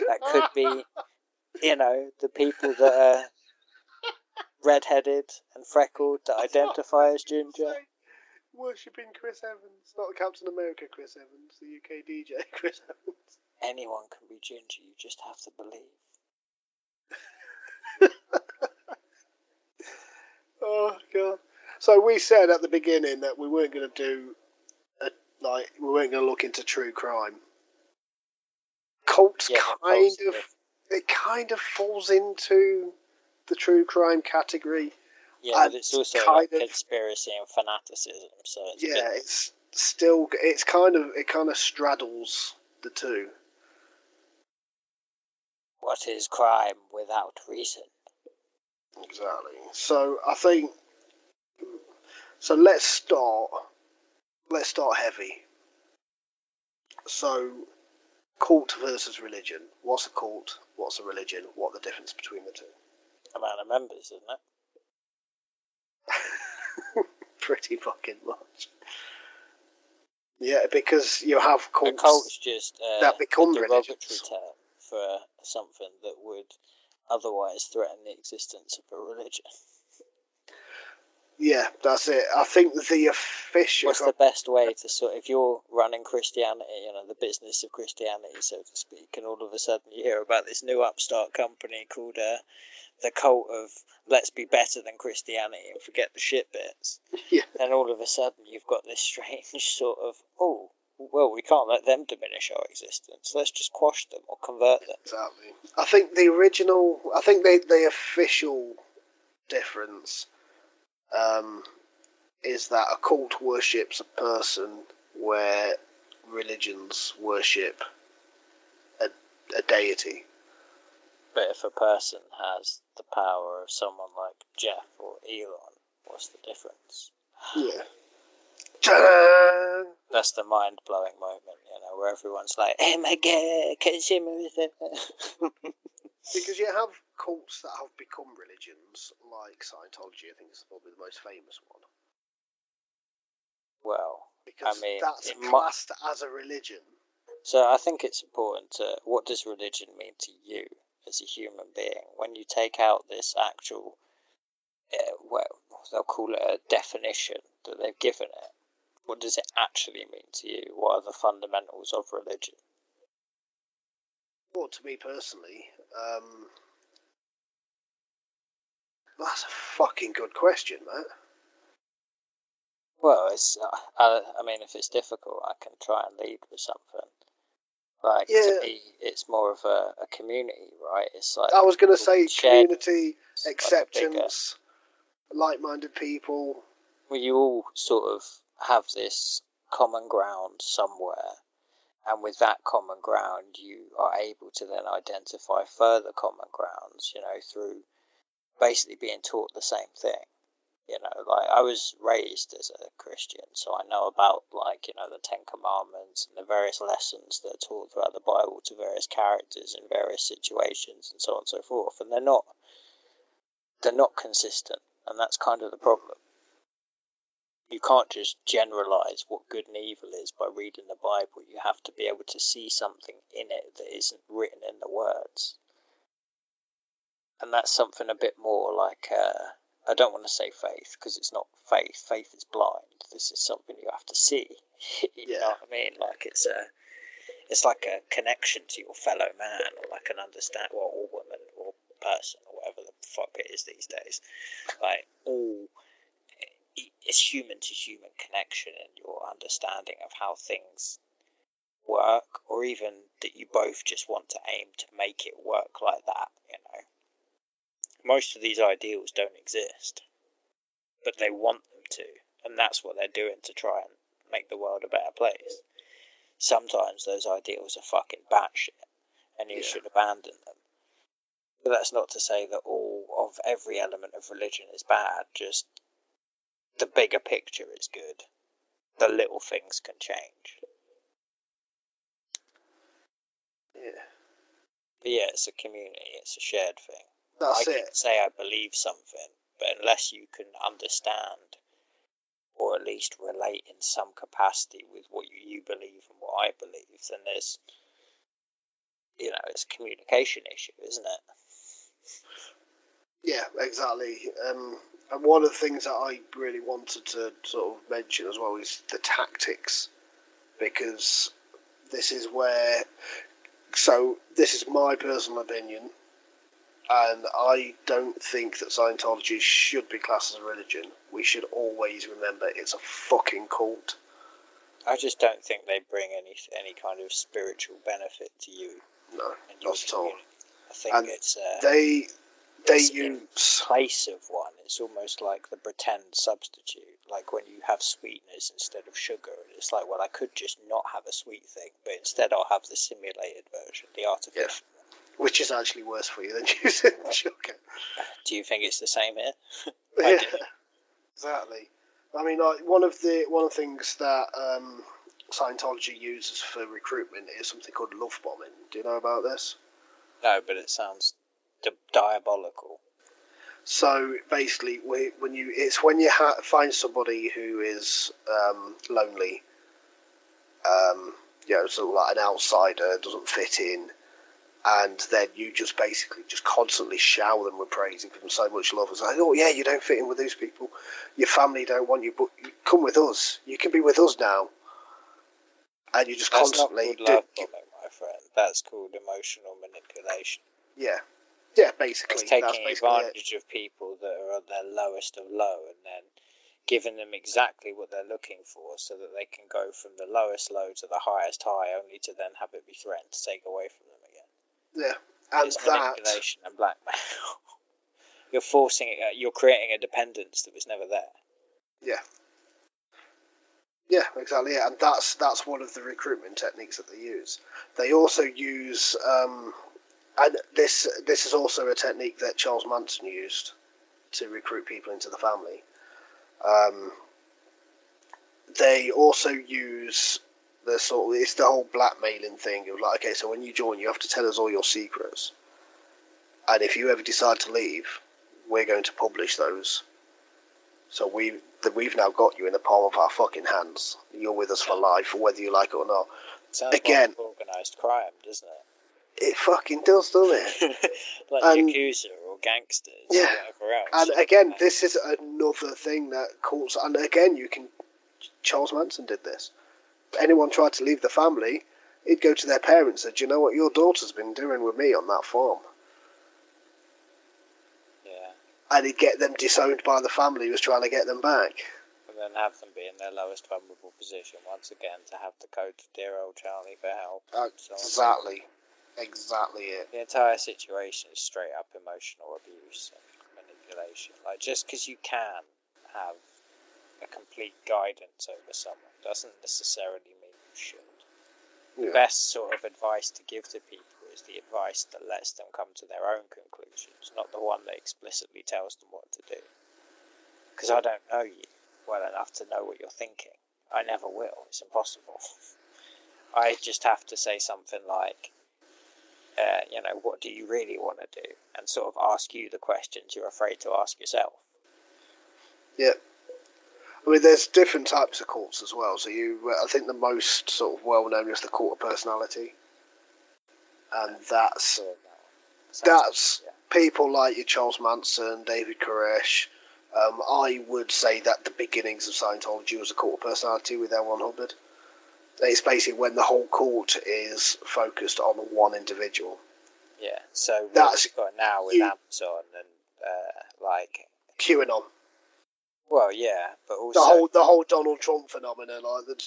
That could be, you know, the people that are redheaded and freckled that identify as ginger. Worshipping Chris Evans, not Captain America Chris Evans, the U K D J Chris Evans. Anyone can be ginger, you just have to believe. Oh God! So we said at the beginning that we weren't going to do, a, like, we weren't going to look into true crime. Cults yeah, kind of, it kind of falls into the true crime category. Yeah, but it's also like of, conspiracy and fanaticism. So it's yeah, been... it's still, it's kind of, it kind of straddles the two. What is crime without reason? Exactly. So I think. So let's start. Let's start heavy. So, cult versus religion. What's a cult? What's a religion? What the difference between the two? Amount of members, isn't it? Pretty fucking much. Yeah, because you have cults. A cult's just uh, that become a derogatory term for something that would otherwise threaten the existence of a religion. Yeah, that's it. I think the official... What's the best way to sort... If you're running Christianity, you know, the business of Christianity, so to speak, and all of a sudden you hear about this new upstart company called uh, the cult of let's be better than Christianity and forget the shit bits. Yeah. And all of a sudden you've got this strange sort of, oh, well, we can't let them diminish our existence. Let's just quash them or convert them. Exactly. I think the original, I think the, the official difference um, is that a cult worships a person where religions worship a, a deity. But if a person has the power of someone like Jeff or Elon, what's the difference? Yeah. Ta-da! That's the mind-blowing moment, you know, where everyone's like, "Oh my God, consumerism!" Because you have cults that have become religions, like Scientology. I think is probably the most famous one. Well, because I mean, that's classed might... as a religion. So I think it's important to what does religion mean to you as a human being when you take out this actual, uh, well, they'll call it a definition that they've given it. What does it actually mean to you? What are the fundamentals of religion? Well, to me personally, um, that's a fucking good question, Matt. Well, it's, uh, I, I mean, if it's difficult, I can try and lead with something. Like yeah. to me, it's more of a, a community, right? It's like I was going to say community, acceptance, like-minded people. Well, you all sort of have this common ground somewhere, and with that common ground, you are able to then identify further common grounds, you know, through basically being taught the same thing. You know, like I was raised as a Christian, so I know about, like, you know, the Ten Commandments and the various lessons that are taught throughout the Bible to various characters in various situations and so on and so forth. And they're not, they're not consistent, and that's kind of the problem. You can't just generalize what good and evil is by reading the Bible. You have to be able to see something in it that isn't written in the words, and that's something a bit more like. Uh, I don't want to say faith, because it's not faith. Faith is blind. This is something you have to see. you yeah. know what I mean? Like it's a, it's like a connection to your fellow man, or like an understand, well, or woman, or person, or whatever the fuck it is these days. Like all, it's human to human connection and your understanding of how things work, or even that you both just want to aim to make it work like that. You know. Most of these ideals don't exist, but they want them to, and that's what they're doing to try and make the world a better place. Sometimes those ideals are fucking batshit, and you yeah. should abandon them. But that's not to say that all of every element of religion is bad, just the bigger picture is good. The little things can change. Yeah. But yeah, it's a community, it's a shared thing. That's I it. can say I believe something, but unless you can understand or at least relate in some capacity with what you believe and what I believe, then there's, you know, it's a communication issue, isn't it? Yeah, exactly. Um, and one of the things that I really wanted to sort of mention as well is the tactics, because this is where, so this is my personal opinion. And I don't think that Scientology should be classed as a religion. We should always remember it's a fucking cult. I just don't think they bring any any kind of spiritual benefit to you. No, not at all. I think and it's uh, they they it's use in place of one. It's almost like the pretend substitute, like when you have sweeteners instead of sugar, and it's like, well, I could just not have a sweet thing, but instead I'll have the simulated version, the artificial. Yeah. Which is actually worse for you than using sugar. Do you think it's the same here? I yeah, do. Exactly. I mean, like, one of the one of the things that um, Scientology uses for recruitment is something called love bombing. Do you know about this? No, but it sounds di- diabolical. So basically, when you it's when you ha- find somebody who is um, lonely, um, you know, sort of like an outsider, doesn't fit in. And then you just basically just constantly shower them with praise and give them so much love. It's like, oh, yeah, you don't fit in with these people. Your family don't want you, but come with us. You can be with us now. And you just That's constantly... That's not called love bombing, my friend. That's called emotional manipulation. Yeah. Yeah, basically. It's taking That's basically advantage it. of people that are at their lowest of low and then giving them exactly what they're looking for so that they can go from the lowest low to the highest high, only to then have it be threatened to take away from them. Yeah, and it's that manipulation and blackmail. You're forcing it. You're creating a dependence that was never there. Yeah. Yeah, exactly. Yeah. And that's that's one of the recruitment techniques that they use. They also use, um, and this this is also a technique that Charles Manson used to recruit people into the family. Um, they also use. The sort of, it's the whole blackmailing thing. It was like, okay, so when you join, you have to tell us all your secrets, and if you ever decide to leave, we're going to publish those. So we we've now got you in the palm of our fucking hands. You're with us for life, whether you like it or not. Sounds Again, like organised crime, doesn't it? It fucking does, doesn't it? Like and, Yakuza or gangsters, yeah. Or whatever else. And again, like this is another thing that calls. And again, you can. Charles Manson did this. Anyone tried to leave the family, he'd go to their parents and said, do you know what your daughter's been doing with me on that farm? Yeah. And he'd get them disowned by the family who was trying to get them back. And then and have them be in their lowest vulnerable position once again to have the code to dear old Charlie for help. Oh, so exactly. Exactly it. The entire situation is straight up emotional abuse and manipulation. Like, just because you can have a complete guidance over someone doesn't necessarily mean you should. Yeah. The best sort of advice to give to people is the advice that lets them come to their own conclusions, not the one that explicitly tells them what to do. Because I don't know you well enough to know what you're thinking. I never will. It's impossible. I just have to say something like, uh, you know, what do you really want to do? And sort of ask you the questions you're afraid to ask yourself. Yeah. I mean, there's different types of cults as well. So you, I think the most sort of well-known is the cult of personality. And that's that's people like your Charles Manson, David Koresh. Um, I would say that the beginnings of Scientology was a cult of personality with L one Hubbard. It's basically when the whole cult is focused on one individual. Yeah, so what that's we've got now with you, Amazon and uh, like QAnon. Well, yeah, but also the whole the whole Donald Trump phenomenon, like that,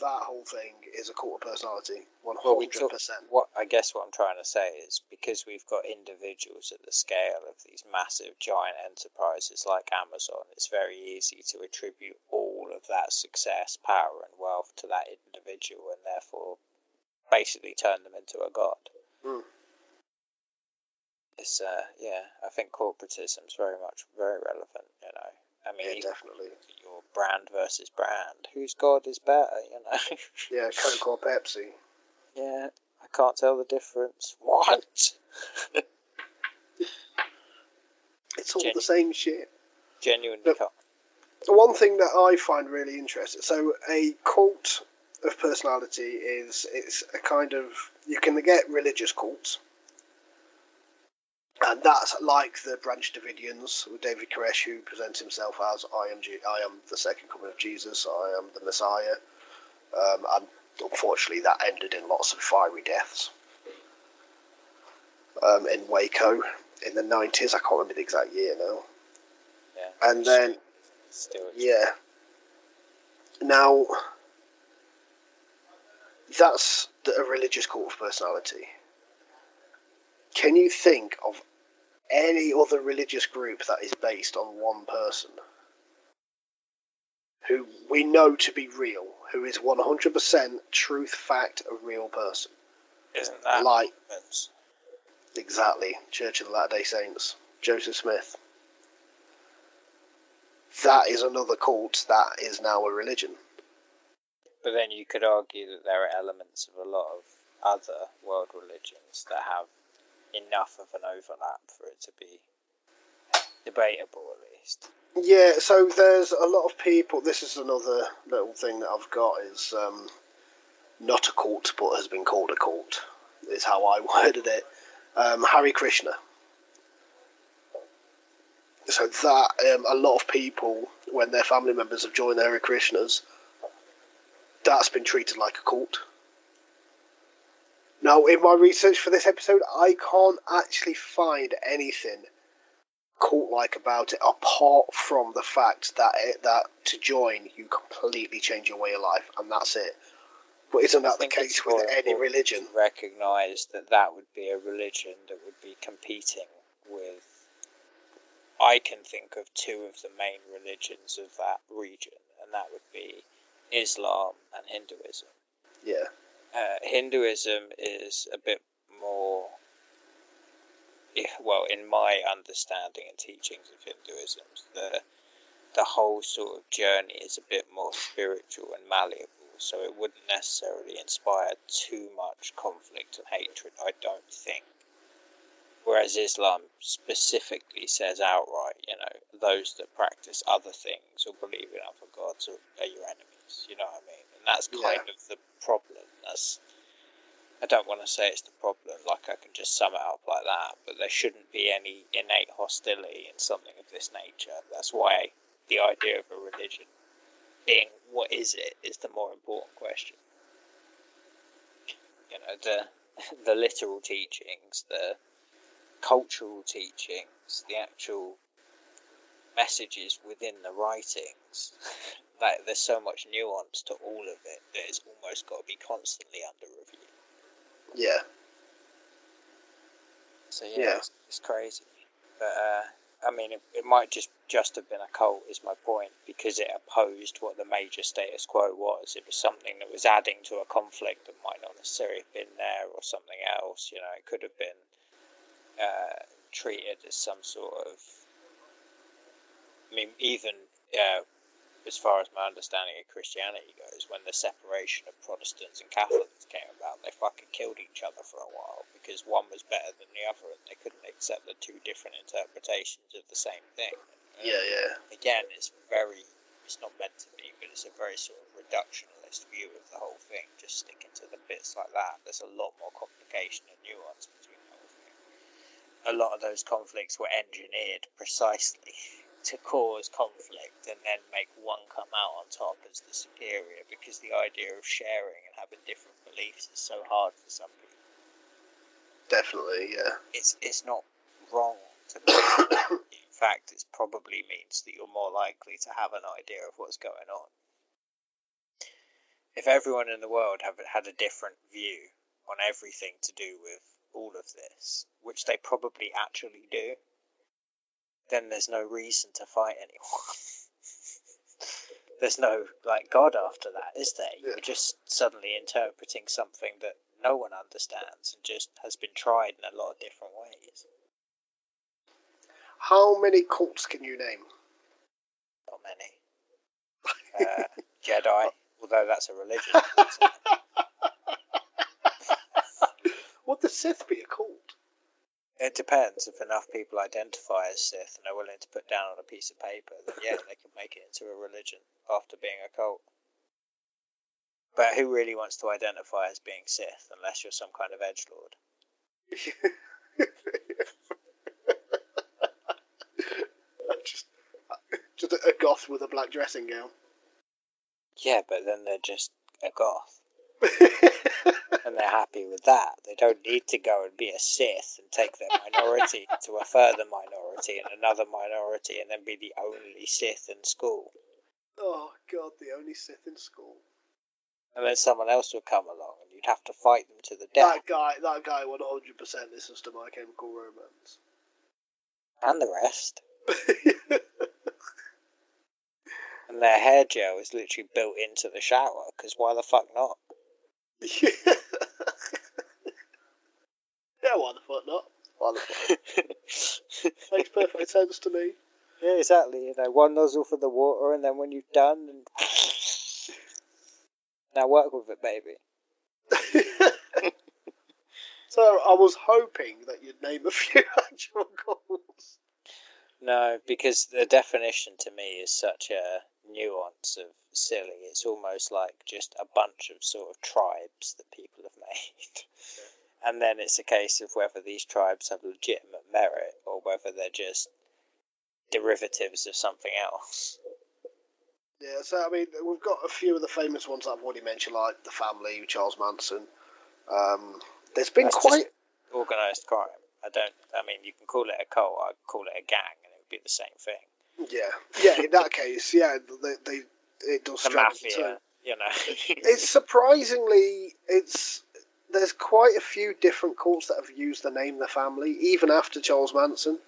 that whole thing is a cult of personality, one hundred percent. What I guess what I'm trying to say is because we've got individuals at the scale of these massive giant enterprises like Amazon, it's very easy to attribute all of that success, power, and wealth to that individual, and therefore basically turn them into a god. Mm. It's uh, yeah, I think corporatism is very much very relevant, you know. I mean, yeah, definitely. Your brand versus brand. Whose God is better, you know? Yeah, Coke or Pepsi. Yeah, I can't tell the difference. What? It's all Genu- the same shit. Genuinely no, can't. One thing that I find really interesting, so a cult of personality is, it's a kind of, you can get religious cults. And that's like the Branch Davidians with David Koresh, who presents himself as I am, G- I am the second coming of Jesus, I am the Messiah. Um, and unfortunately, that ended in lots of fiery deaths. Um, in Waco in the nineties, I can't remember the exact year now. Yeah, and then, still yeah. Now, that's the, a religious cult of personality. Can you think of any other religious group that is based on one person who we know to be real, who is one hundred percent truth, fact, a real person? Isn't that like Mormons? Exactly. Church of the Latter-day Saints. Joseph Smith. That is another cult that is now a religion. But then you could argue that there are elements of a lot of other world religions that have enough of an overlap for it to be debatable, at least. Yeah, so there's a lot of people. This is another little thing that I've got is um, not a cult, but has been called a cult, is how I worded it. Um, Hare Krishna. So that um, a lot of people, when their family members have joined Hare Krishnas, that's been treated like a cult. Now, in my research for this episode, I can't actually find anything cult-like about it, apart from the fact that it, that to join, you completely change your way of life, and that's it. But isn't that the case with any religion? Recognise that that would be a religion that would be competing with, I can think of two of the main religions of that region, and that would be Islam and Hinduism. Yeah. Uh, Hinduism is a bit more, well, in my understanding and teachings of Hinduism, the the whole sort of journey is a bit more spiritual and malleable, so it wouldn't necessarily inspire too much conflict and hatred, I don't think. Whereas Islam specifically says outright, you know, those that practice other things or believe in other gods are, are your enemies, you know what I mean? And that's kind yeah. of the problem. That's, I don't want to say it's the problem, like I can just sum it up like that, but there shouldn't be any innate hostility in something of this nature. That's why the idea of a religion being what is it is the more important question. You know, the the literal teachings, the cultural teachings, the actual messages within the writings like there's so much nuance to all of it that it's almost got to be constantly under review. Yeah. So yeah, yeah. It's, it's crazy. But uh, I mean, it, it might just just have been a cult, is my point, because it opposed what the major status quo was. It was something that was adding to a conflict that might not necessarily have been there, or something else. You know, it could have been uh, treated as some sort of. I mean, even uh, as far as my understanding of Christianity goes, when the separation of Protestants and Catholics came about, they fucking killed each other for a while because one was better than the other and they couldn't accept the two different interpretations of the same thing. And yeah, yeah. Again, it's very, it's not meant to be, but it's a very sort of reductionist view of the whole thing, just sticking to the bits like that. There's a lot more complication and nuance between the whole thing. A lot of those conflicts were engineered precisely to cause conflict and then make one come out on top as the superior, because the idea of sharing and having different beliefs is so hard for some people. Definitely, yeah. It's it's not wrong to believe. In fact, it probably means that you're more likely to have an idea of what's going on. If everyone in the world have had a different view on everything to do with all of this, which they probably actually do, then there's no reason to fight anyone. There's no, like, God after that, is there? You're yeah. just suddenly interpreting something that no one understands and just has been tried in a lot of different ways. How many cults can you name? Not many. Uh, Jedi, although that's a religion. Would the Sith be a cult? It depends. If enough people identify as Sith and are willing to put down on a piece of paper, then yeah, they can make it into a religion after being a cult. But who really wants to identify as being Sith unless you're some kind of edgelord? just, just a goth with a black dressing gown. Yeah, but then they're just a goth. And they're happy with that. They don't need to go and be a Sith and take their minority to a further minority and another minority and then be the only Sith in school. Oh God, the only Sith in school. And then someone else would come along and you'd have to fight them to the death. That guy, that guy one hundred percent listens to My Chemical Romance. And the rest. And their hair gel is literally built into the shower, because why the fuck not? Yeah. Yeah, why the fuck not? Why the fuck? Makes perfect sense to me. Yeah, exactly. You know, one nozzle for the water, and then when you've done, and... now work with it, baby. So I was hoping that you'd name a few actual goals. No, because the definition to me is such a nuance of silly. It's almost like just a bunch of sort of tribes that people have made. And then it's a case of whether these tribes have legitimate merit or whether they're just derivatives of something else. Yeah, so I mean, we've got a few of the famous ones that I've already mentioned, like The Family, Charles Manson. Um, there's been That's quite... organised crime. I don't, I mean, you can call it a cult, I call it a gang, and it would be the same thing. Yeah, yeah. In that case, yeah, they, they it does. The mafia, you know. It's surprisingly, it's there's quite a few different cults that have used the name The Family, even after Charles Manson.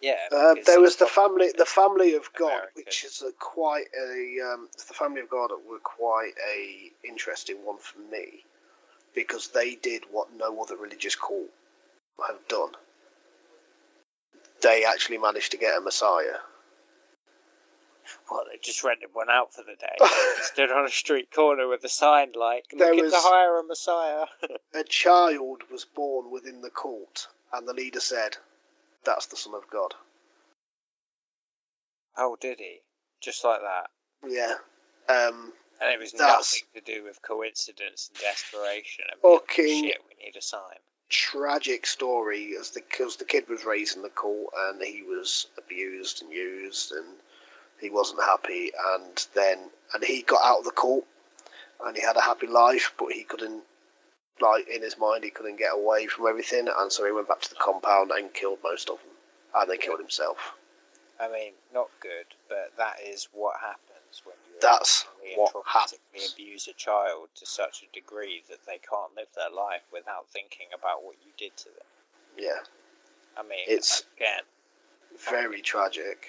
Yeah, uh, there was the family, the family of God, American. Which is a, quite a um, the Family of God were quite a interesting one for me, because they did what no other religious cult have done. They actually managed to get a Messiah. Well, they just rented one out for the day. Stood on a street corner with a sign like, looking to hire a Messiah. A child was born within the cult, and the leader said, "That's the Son of God." Oh, did he? Just like that? Yeah. Um, and it was nothing to do with coincidence and desperation. I mean, fucking shit, we need a sign. Tragic story, as the because the kid was raised in the cult and he was abused and used and he wasn't happy, and then and he got out of the cult and he had a happy life, but he couldn't, like, in his mind he couldn't get away from everything, and so he went back to the compound and killed most of them and then killed himself. I mean, not good, but that is what happens when you That's what traumatically abuse a child to such a degree that they can't live their life without thinking about what you did to them. Yeah. I mean, it's again very um, tragic.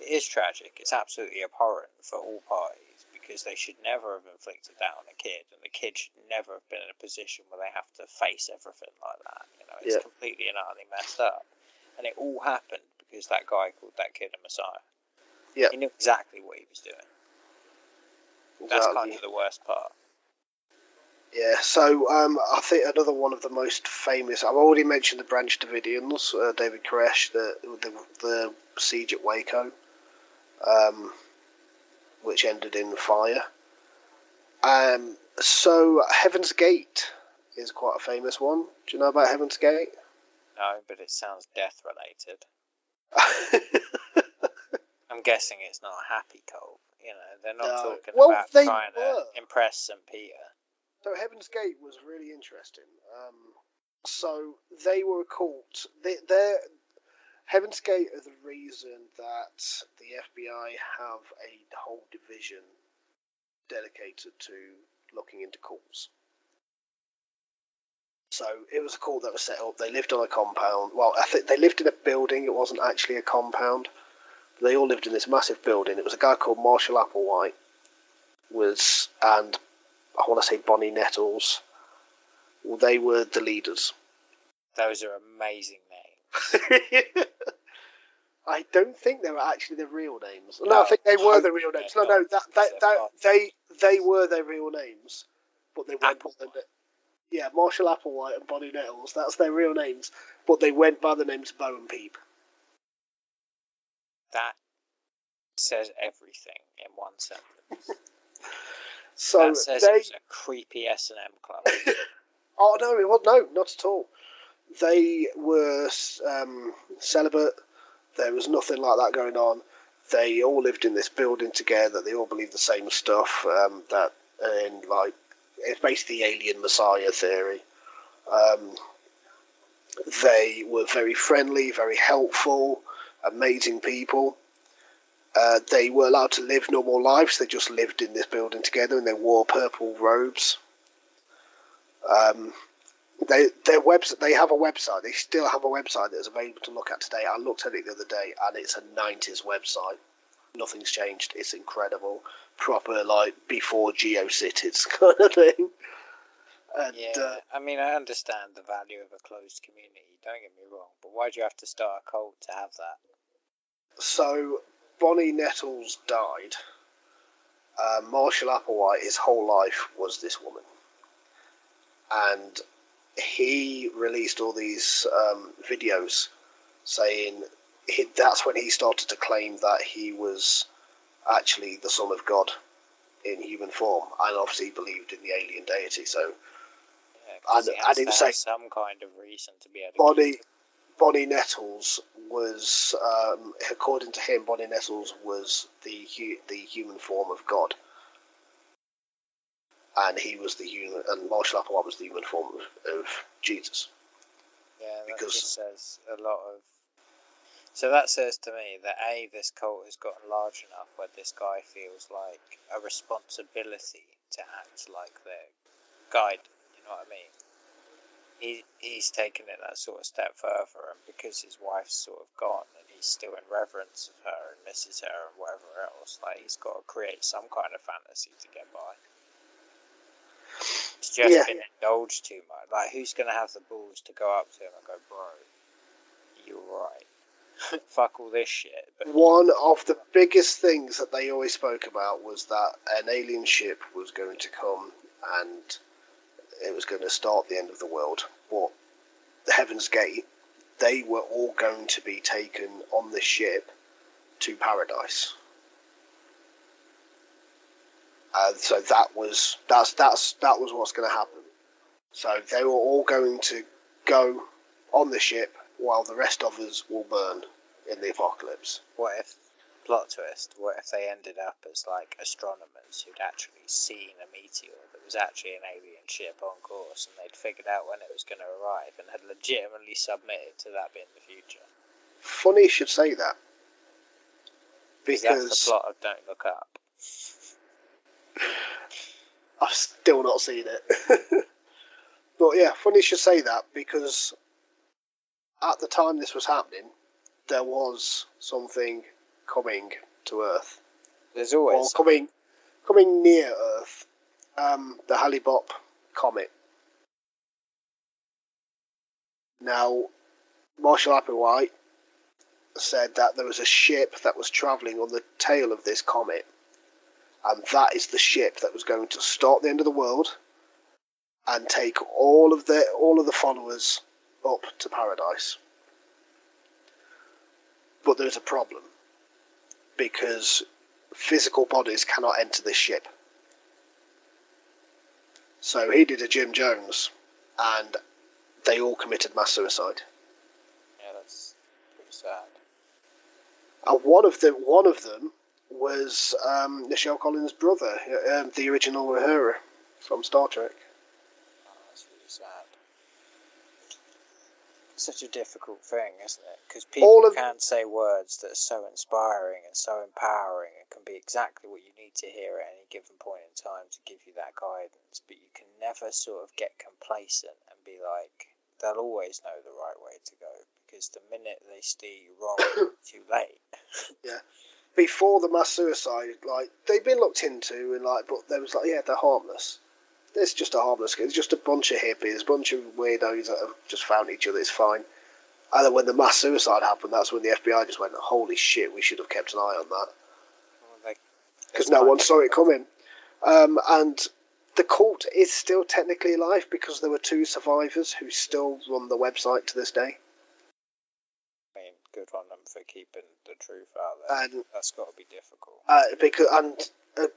It is tragic. It's absolutely abhorrent for all parties because they should never have inflicted that on a kid, and the kid should never have been in a position where they have to face everything like that. You know, it's yeah. completely and utterly messed up, and it all happened because that guy called that kid a messiah. Yeah, he knew exactly what he was doing. Exactly. That's kind of the worst part. Yeah, so um, I think another one of the most famous, I've already mentioned the Branch Davidians, uh, David Koresh, the, the the siege at Waco, um, which ended in fire. Um, so Heaven's Gate is quite a famous one. Do you know about Heaven's Gate? No, but it sounds death related. I'm guessing it's not a happy cult. You know, they're not no. talking well, about trying were. to impress Saint Peter. So Heaven's Gate was really interesting. Um, so they were a cult. They, they're, Heaven's Gate are the reason that the F B I have a whole division dedicated to looking into cults. So it was a cult that was set up. They lived on a compound. Well, I think they lived in a building. It wasn't actually a compound. They all lived in this massive building. It was a guy called Marshall Applewhite, was and I want to say Bonnie Nettles. Well, they were the leaders. Those are amazing names. I don't think they were actually their real names. No, no I think they were their real names. No, no, that, that, that they they were their real names, but they went by the, yeah, Marshall Applewhite and Bonnie Nettles. That's their real names, but they went by the names Bo and Peep. That says everything in one sentence. So that says they, it was a creepy S and M club. Oh no, it was no, not at all. They were um, celibate. There was nothing like that going on. They all lived in this building together. They all believed the same stuff. Um, that and like it's basically the alien messiah theory. Um, they were very friendly, very helpful, amazing people. Uh, they were allowed to live normal lives. They just lived in this building together, and they wore purple robes. Um, they their webs they have a website. They still have a website that is available to look at today. I looked at it the other day, and it's a nineties website. Nothing's changed. It's incredible, proper like before GeoCities kind of thing. And, yeah, uh, I mean, I understand the value of a closed community. Don't get me wrong, but why do you have to start a cult to have that? So. Bonnie Nettles died. Uh, Marshall Applewhite, his whole life was this woman, and he released all these um, videos saying he, that's when he started to claim that he was actually the son of God in human form, and obviously believed in the alien deity. So, yeah, and I didn't say some kind of reason to be able to. Bonnie, Bonnie Nettles was, um, according to him, Bonnie Nettles was the hu- the human form of God, and he was the human, and Marshall Applewhite was the human form of, of Jesus. Yeah, that because just says a lot of. So that says to me that A, this cult has gotten large enough where this guy feels like a responsibility to act like their guide. You know what I mean? He, he's taken it that sort of step further, and because his wife's sort of gone and he's still in reverence of her and misses her and whatever else, like he's got to create some kind of fantasy to get by. It's just yeah. been indulged too much. Like, who's going to have the balls to go up to him and go, bro, you're right. Fuck all this shit. But one of the biggest things that they always spoke about was that an alien ship was going to come and it was going to start the end of the world. But the Heaven's Gate, they were all going to be taken on the ship to paradise. And so that was that's that's that was what's going to happen. So they were all going to go on the ship while the rest of us will burn in the apocalypse. What if, plot twist, what if they ended up as like astronomers who'd actually seen a meteor that was actually an alien ship on course, and they'd figured out when it was going to arrive and had legitimately submitted to that being the future? Funny you should say that. Because that's the plot of Don't Look Up. I've still not seen it. But yeah, funny you should say that, because at the time this was happening, there was something coming to Earth. There's always or coming, coming near Earth. Um, the Halley-Bopp comet. Now, Marshall Applewhite said that there was a ship that was travelling on the tail of this comet, and that is the ship that was going to start the end of the world and take all of the all of the followers up to paradise. But there is a problem, because physical bodies cannot enter this ship. So he did a Jim Jones, and they all committed mass suicide. Yeah, that's pretty sad. And one of them, one of them was um, Nichelle Collins' brother, um, the original Uhura from Star Trek. Oh, that's really sad. It's such a difficult thing, isn't it? Because people of... can say words that are so inspiring and so empowering and can be exactly what you need to hear at any given point in time to give you that guidance, but you can never sort of get complacent and be like, they'll always know the right way to go, because the minute they steer you wrong, it's too late. Yeah. Before the mass suicide, like, they've been looked into, and like, but there was like, yeah, they're harmless. It's just a harmless, it's just a bunch of hippies, a bunch of weirdos that have just found each other, it's fine. And then when the mass suicide happened, that's when the F B I just went, holy shit, we should have kept an eye on that. Because well, no one saw it coming. Um, and the cult is still technically alive, because there were two survivors who still run the website to this day. I mean, good on them for keeping the truth out there. And that's got to be difficult. Uh, because and uh,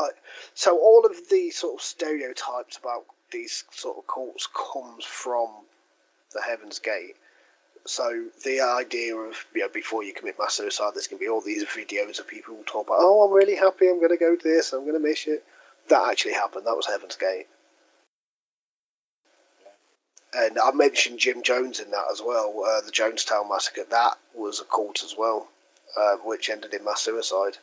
like, so all of the sort of stereotypes about these sort of cults comes from the Heaven's Gate. So the idea of, you know, before you commit mass suicide, there's going to be all these videos of people who talk about, oh, I'm really happy, I'm going to go to this, I'm going to miss it. That actually happened. That was Heaven's Gate. Yeah. And I mentioned Jim Jones in that as well. Uh, the Jonestown Massacre, that was a cult as well, uh, which ended in mass suicide.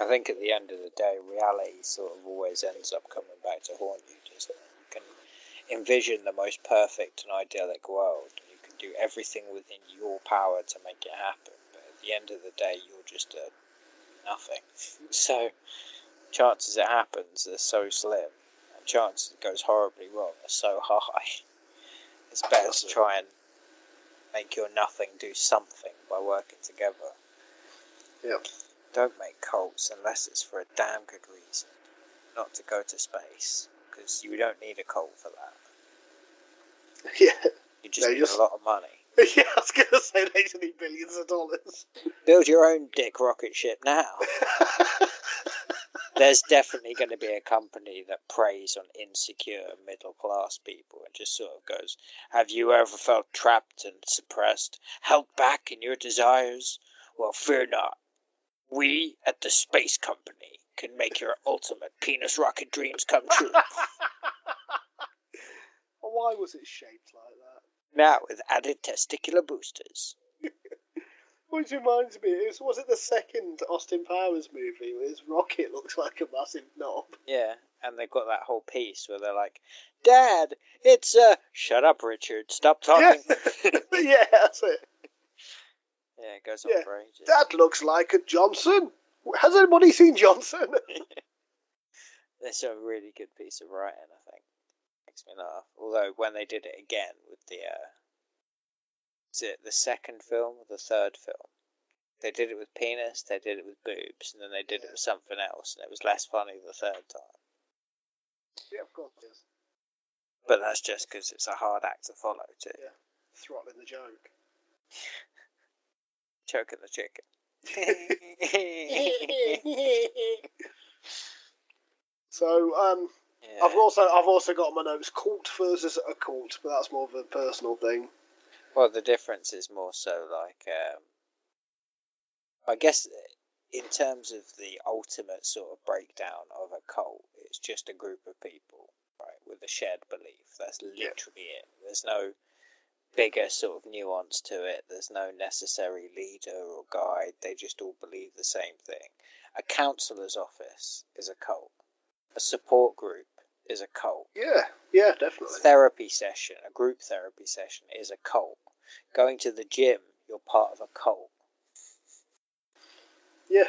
I think at the end of the day, reality sort of always ends up coming back to haunt you, doesn't it? You can envision the most perfect and idyllic world. You can do everything within your power to make it happen. But at the end of the day, you're just a nothing. So... chances it happens are so slim, and chances it goes horribly wrong are so high. It's better to try and make your nothing do something by working together. Yeah. Don't make cults unless it's for a damn good reason, not to go to space, because you don't need a cult for that. Yeah. You just no, need just... a lot of money. Yeah, I was going to say they just need billions of dollars. Build your own dick rocket ship now. There's definitely going to be a company that preys on insecure middle-class people and just sort of goes, have you ever felt trapped and suppressed, held back in your desires? Well, fear not. We at the space company can make your ultimate penis rocket dreams come true. Why was it shaped like that? Now with added testicular boosters. Which reminds me, it was, was it the second Austin Powers movie where his rocket looks like a massive knob? Yeah, and they've got that whole piece where they're like, Dad, it's a... Uh... Shut up, Richard. Stop talking. Yeah, yeah, that's it. Yeah, it goes on yeah. for ages. That looks like a Johnson. Has anybody seen Johnson? That's a really good piece of writing, I think. Makes me laugh. Although, when they did it again with the... Uh... Is it the second film or the third film? They did it with penis, they did it with boobs, and then they did yeah. it with something else, and it was less funny the third time. Yeah, of course it is. But that's just because it's a hard act to follow, too. Yeah, throttling the joke. Choking the chicken. So, um, yeah. I've also I've also got my notes, cult versus a cult, but that's more of a personal thing. Well, the difference is more so like, um, I guess in terms of the ultimate sort of breakdown of a cult, it's just a group of people, right, with a shared belief. That's literally yeah. it. There's no bigger sort of nuance to it. There's no necessary leader or guide. They just all believe the same thing. A counselor's office is a cult. A support group is a cult. Yeah, yeah, definitely. Therapy session, a group therapy session is a cult. Going to the gym, you're part of a cult. Yeah.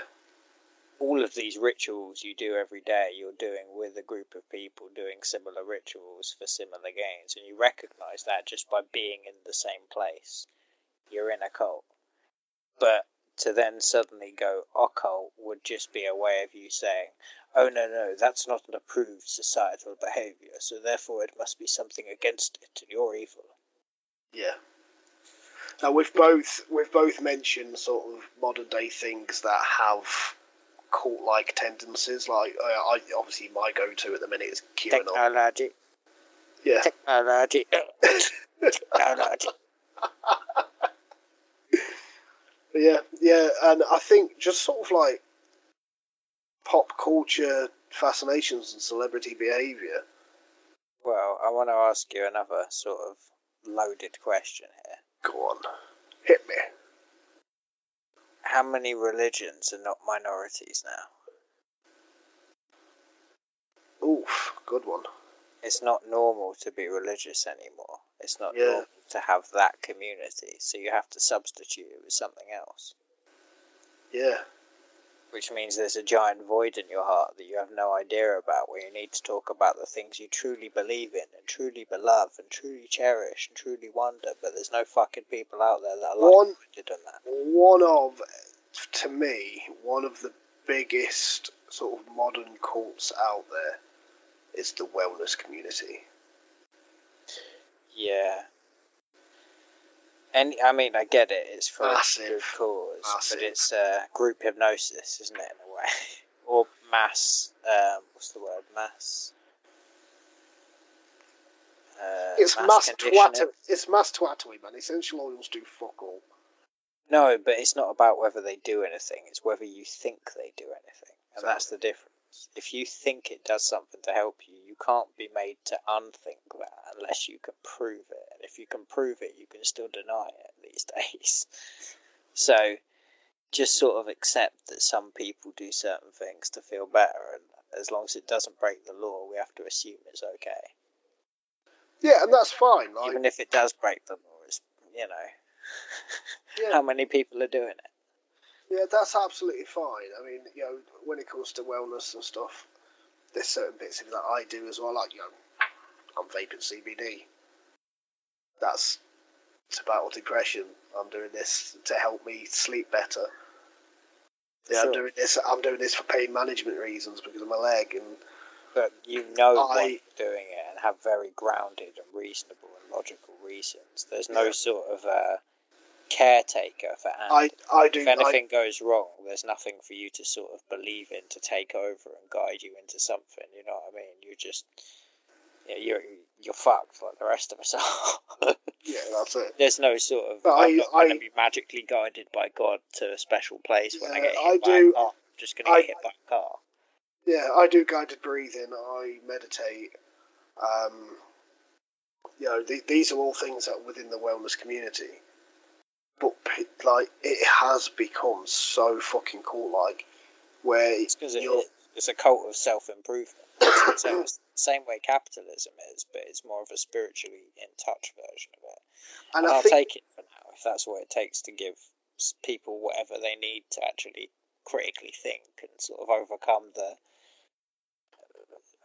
All of these rituals you do every day, you're doing with a group of people doing similar rituals for similar gains, and you recognize that just by being in the same place. You're in a cult. But to then suddenly go occult would just be a way of you saying, oh no, no, that's not an approved societal behavior, so therefore it must be something against it, and you're evil. Yeah. Now we've both we've both mentioned sort of modern day things that have cult-like tendencies. Like uh, I obviously my go-to at the minute is QAnon. Technology. Yeah. Technology. Technology. yeah, yeah, and I think just sort of like pop culture fascinations and celebrity behaviour. Well, I want to ask you another sort of loaded question here. Go on, hit me. How many religions are not minorities now? Oof, good one. It's not normal to be religious anymore. It's not yeah. normal to have that community, so you have to substitute it with something else. Yeah. Which means there's a giant void in your heart that you have no idea about, where you need to talk about the things you truly believe in and truly love and truly cherish and truly wonder, but there's no fucking people out there that are one, like on that. One of, to me, one of the biggest sort of modern cults out there is the wellness community. Yeah. And, I mean, I get it, it's for massive, a good cause, massive. But it's uh, group hypnosis, isn't it, in a way? Or mass, um, what's the word, mass? Uh, it's mass, mass twattery, it's mass twattery, man. Essential oils do fuck all. No, but it's not about whether they do anything, it's whether you think they do anything, and so, that's the difference. If you think it does something to help you, you can't be made to unthink that unless you can prove it. And if you can prove it, you can still deny it these days. So just sort of accept that some people do certain things to feel better. And as long as it doesn't break the law, we have to assume it's okay. Yeah, and that's fine. Like, even if it does break the law, it's, you know, yeah. How many people are doing it? Yeah, that's absolutely fine. I mean, you know, when it comes to wellness and stuff, there's certain bits of it that I do as well. Like, you know, I'm vaping C B D. That's to battle depression. I'm doing this to help me sleep better. Yeah, sure. I'm doing this. I'm doing this for pain management reasons because of my leg. And but you know I, why you're doing it and have very grounded and reasonable and logical reasons. There's no yeah. sort of uh, caretaker for Andy. I, I do, if anything I, goes wrong, there's nothing for you to sort of believe in to take over and guide you into something. You know what I mean? You just yeah, you know, you're. You're fucked like the rest of us are. Yeah, that's it. There's no sort of, but I'm I, not going to be magically guided by God to a special place when yeah, I get hit I by do, a car. I'm just going to get hit by a car. Yeah, I do guided breathing. I meditate. Um, you know, th- these are all things that are within the wellness community. But, like, it has become so fucking cool, like, where it's because you're... It is. It's a cult of self-improvement. It's the same way capitalism is, but it's more of a spiritually in-touch version of it. And, and I I'll think... take it for now, if that's what it takes to give people whatever they need to actually critically think and sort of overcome the,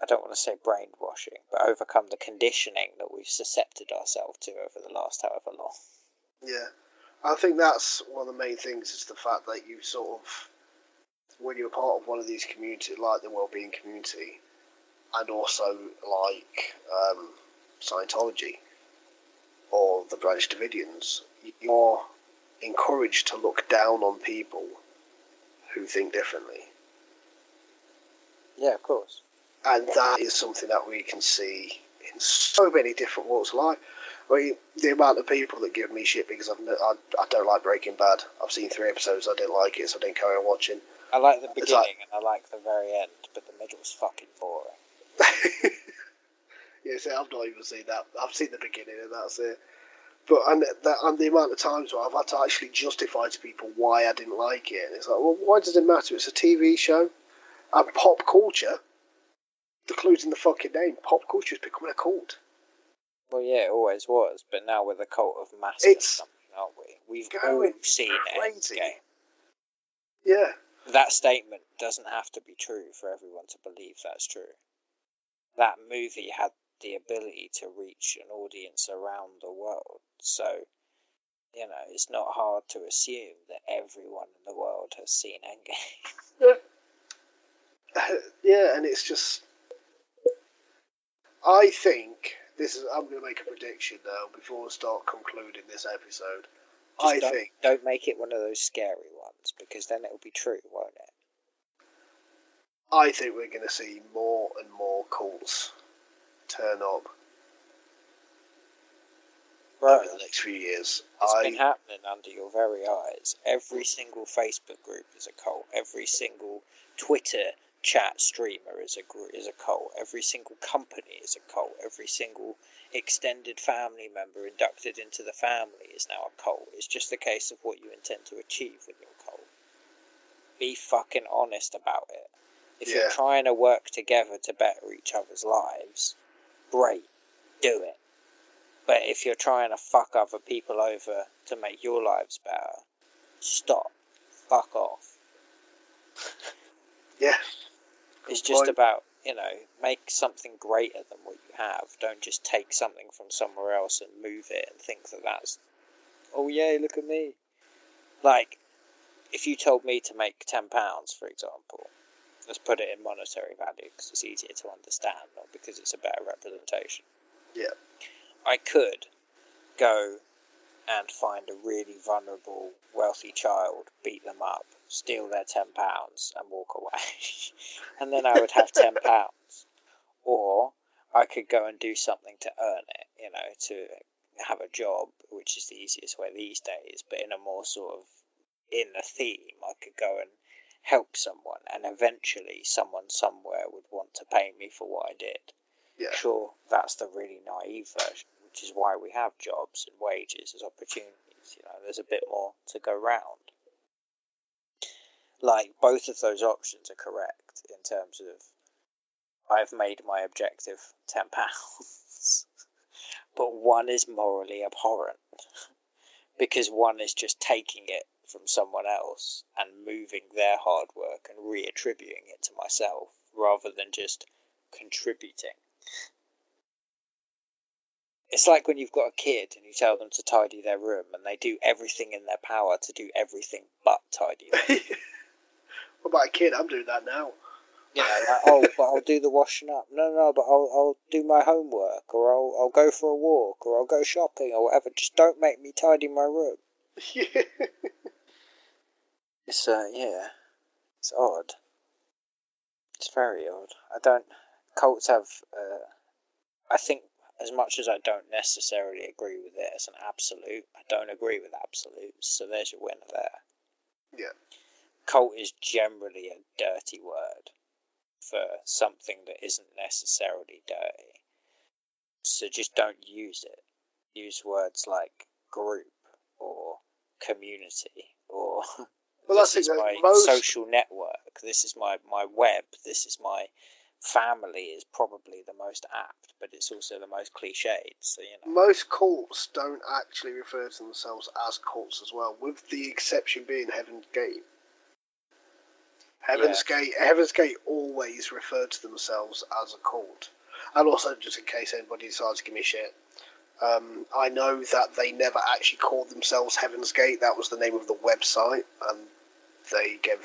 I don't want to say brainwashing, but overcome the conditioning that we've suscepted ourselves to over the last however long. Yeah. I think that's one of the main things is the fact that you sort of, when you're part of one of these communities, like the wellbeing community, and also like um, Scientology or the Branch Davidians, you're encouraged to look down on people who think differently. Yeah, of course. And that is something that we can see in so many different walks of life. I mean, the amount of people that give me shit because I've, I, I don't like Breaking Bad. I've seen three episodes, I didn't like it, so I didn't carry on watching. I like the beginning like, and I like the very end, but the middle's fucking boring. Yeah, see, I've not even seen that. I've seen the beginning and that's it. But and the, and the amount of times where I've had to actually justify to people why I didn't like it, and it's like, well, why does it matter? It's a T V show, and pop culture. The clue's in the fucking name. Pop culture is becoming a cult. Well, yeah, it always was, but now we're the cult of mass. It's something, aren't we? We've all seen crazy. Endgame. Yeah. That statement doesn't have to be true for everyone to believe that's true. That movie had the ability to reach an audience around the world, so you know it's not hard to assume that everyone in the world has seen Endgame. Yeah, uh, yeah, and it's just, I think this is. I'm going to make a prediction now before we start concluding this episode. Just I don't, think don't make it one of those scary ones, because then it'll be true, won't it? I think we're going to see more and more cults turn up right. over the next few years. It's I... been happening under your very eyes. Every single Facebook group is a cult. Every single Twitter chat streamer is a group, is a cult. Every single company is a cult. Every single extended family member inducted into the family is now a cult. It's just a case of what you intend to achieve with your cult. Be fucking honest about it. If yeah. you're trying to work together to better each other's lives, great, do it. But if you're trying to fuck other people over to make your lives better, stop. Fuck off. Yeah. It's Good just point. about, you know, make something greater than what you have. Don't just take something from somewhere else and move it and think that that's, oh yeah, look at me. Like, if you told me to make ten pounds, for example, let's put it in monetary value because it's easier to understand, not because it's a better representation. Yeah. I could go and find a really vulnerable, wealthy child, beat them up, steal their ten pounds and walk away. And then I would have ten pounds. Or I could go and do something to earn it, you know, to have a job, which is the easiest way these days, but in a more sort of inner theme, I could go and help someone, and eventually someone somewhere would want to pay me for what I did. Yeah. Sure, that's the really naive version, which is why we have jobs and wages as opportunities. You know, there's a bit more to go round. Like, both of those options are correct in terms of I've made my objective ten pounds, but one is morally abhorrent because one is just taking it from someone else and moving their hard work and reattributing it to myself rather than just contributing. It's like when you've got a kid and you tell them to tidy their room and they do everything in their power to do everything but tidy their room. What about a kid? I'm doing that now. You know, like, oh, but I'll do the washing up. No, no, but I'll I'll do my homework, or I'll I'll go for a walk, or I'll go shopping, or whatever. Just don't make me tidy my room. Yeah. It's uh yeah, it's odd. It's very odd. I don't. Cults have. Uh, I think as much as I don't necessarily agree with it as an absolute, I don't agree with absolutes. So there's your winner there. Yeah. Cult is generally a dirty word for something that isn't necessarily dirty. So just don't use it. Use words like group or community or. Well, this is my most... social network, this is my, my web, this is my family is probably the most apt, but it's also the most cliched. So, you know. Most cults don't actually refer to themselves as cults as well, with the exception being Heaven's Gate. Heaven's, yeah. Gate, Heaven's Gate always refer to themselves as a cult. And also, just in case anybody decides to give me shit, Um, I know that they never actually called themselves Heaven's Gate. That was the name of the website, and they gave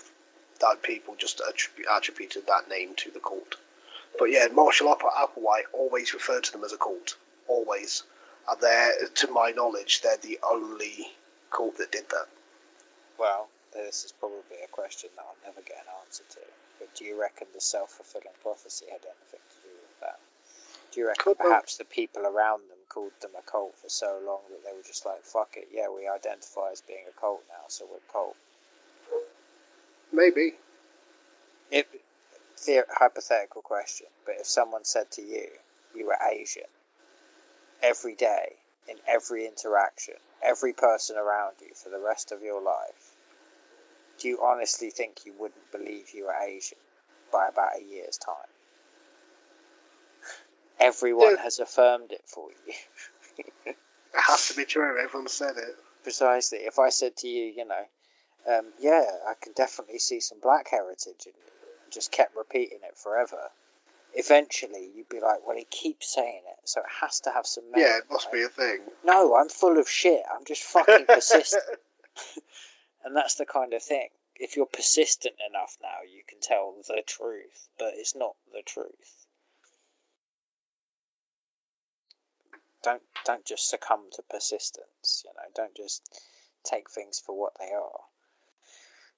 that people just attrib- attributed that name to the cult. But yeah, Marshall Applewhite always referred to them as a cult, always. And they're, to my knowledge, they're the only cult that did that. Well, this is probably a question that I'll never get an answer to. But do you reckon the self-fulfilling prophecy had anything to do with that? Do you reckon perhaps the people around them called them a cult for so long that they were just like, fuck it, yeah, we identify as being a cult now, so we're a cult? Maybe. It, it's a hypothetical question, but if someone said to you, you were Asian, every day in every interaction, every person around you for the rest of your life, do you honestly think you wouldn't believe you were Asian by about a year's time? Everyone yeah. has affirmed it for you. It has to be true. Everyone said it. Precisely. If I said to you, you know, um, yeah, I can definitely see some black heritage in you, and just kept repeating it forever, eventually you'd be like, well, he keeps saying it, so it has to have some merit. Yeah, it must right? be a thing. No, I'm full of shit. I'm just fucking persistent. And that's the kind of thing. If you're persistent enough now, you can tell the truth, but it's not the truth. Don't don't just succumb to persistence, you know. Don't just take things for what they are.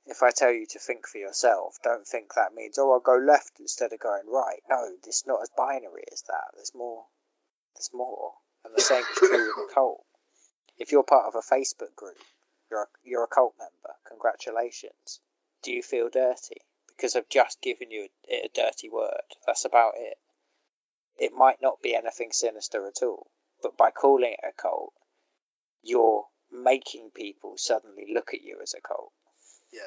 If I tell you to think for yourself, don't think that means, oh, I'll go left instead of going right. No, it's not as binary as that. There's more. There's more. And the same is true with a cult. If you're part of a Facebook group, you're a, you're a cult member. Congratulations. Do you feel dirty? Because I've just given you a, a dirty word. That's about it. It might not be anything sinister at all. But by calling it a cult, you're making people suddenly look at you as a cult. Yeah.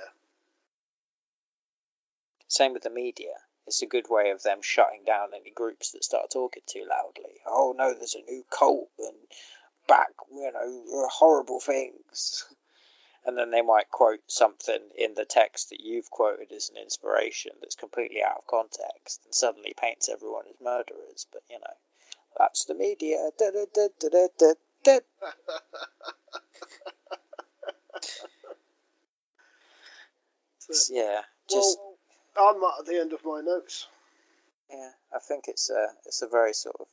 Same with the media. It's a good way of them shutting down any groups that start talking too loudly. Oh no, there's a new cult and back, you know, horrible things. And then they might quote something in the text that you've quoted as an inspiration that's completely out of context and suddenly paints everyone as murderers. But, you know, that's the media. Da, da, da, da, da, da. Yeah. Just, well, I'm at the end of my notes. Yeah, I think it's a it's a very sort of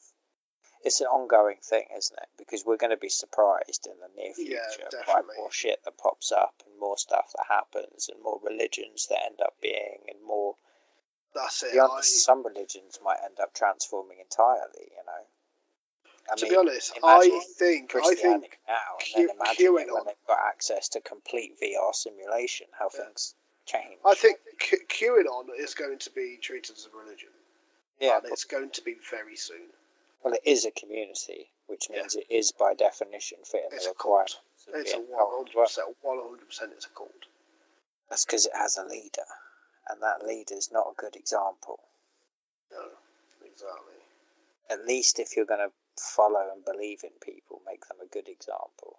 it's an ongoing thing, isn't it? Because we're going to be surprised in the near future yeah, by more shit that pops up and more stuff that happens and more religions that end up being and more. That's it. Beyond, I, some religions might end up transforming entirely, you know. I to mean, be honest, I think I think now, Q, and then imagine Q, when they've got access to complete V R simulation, how yeah. things change. I think QAnon is going to be treated as a religion. Yeah, and it's going to be very soon. Well, it is a community, which means yeah. it is by definition fitting the requirements. It's a one hundred percent, one hundred percent it's a cult. That's because it has a leader. And that leader's not a good example. No, exactly. At least if you're going to follow and believe in people, make them a good example.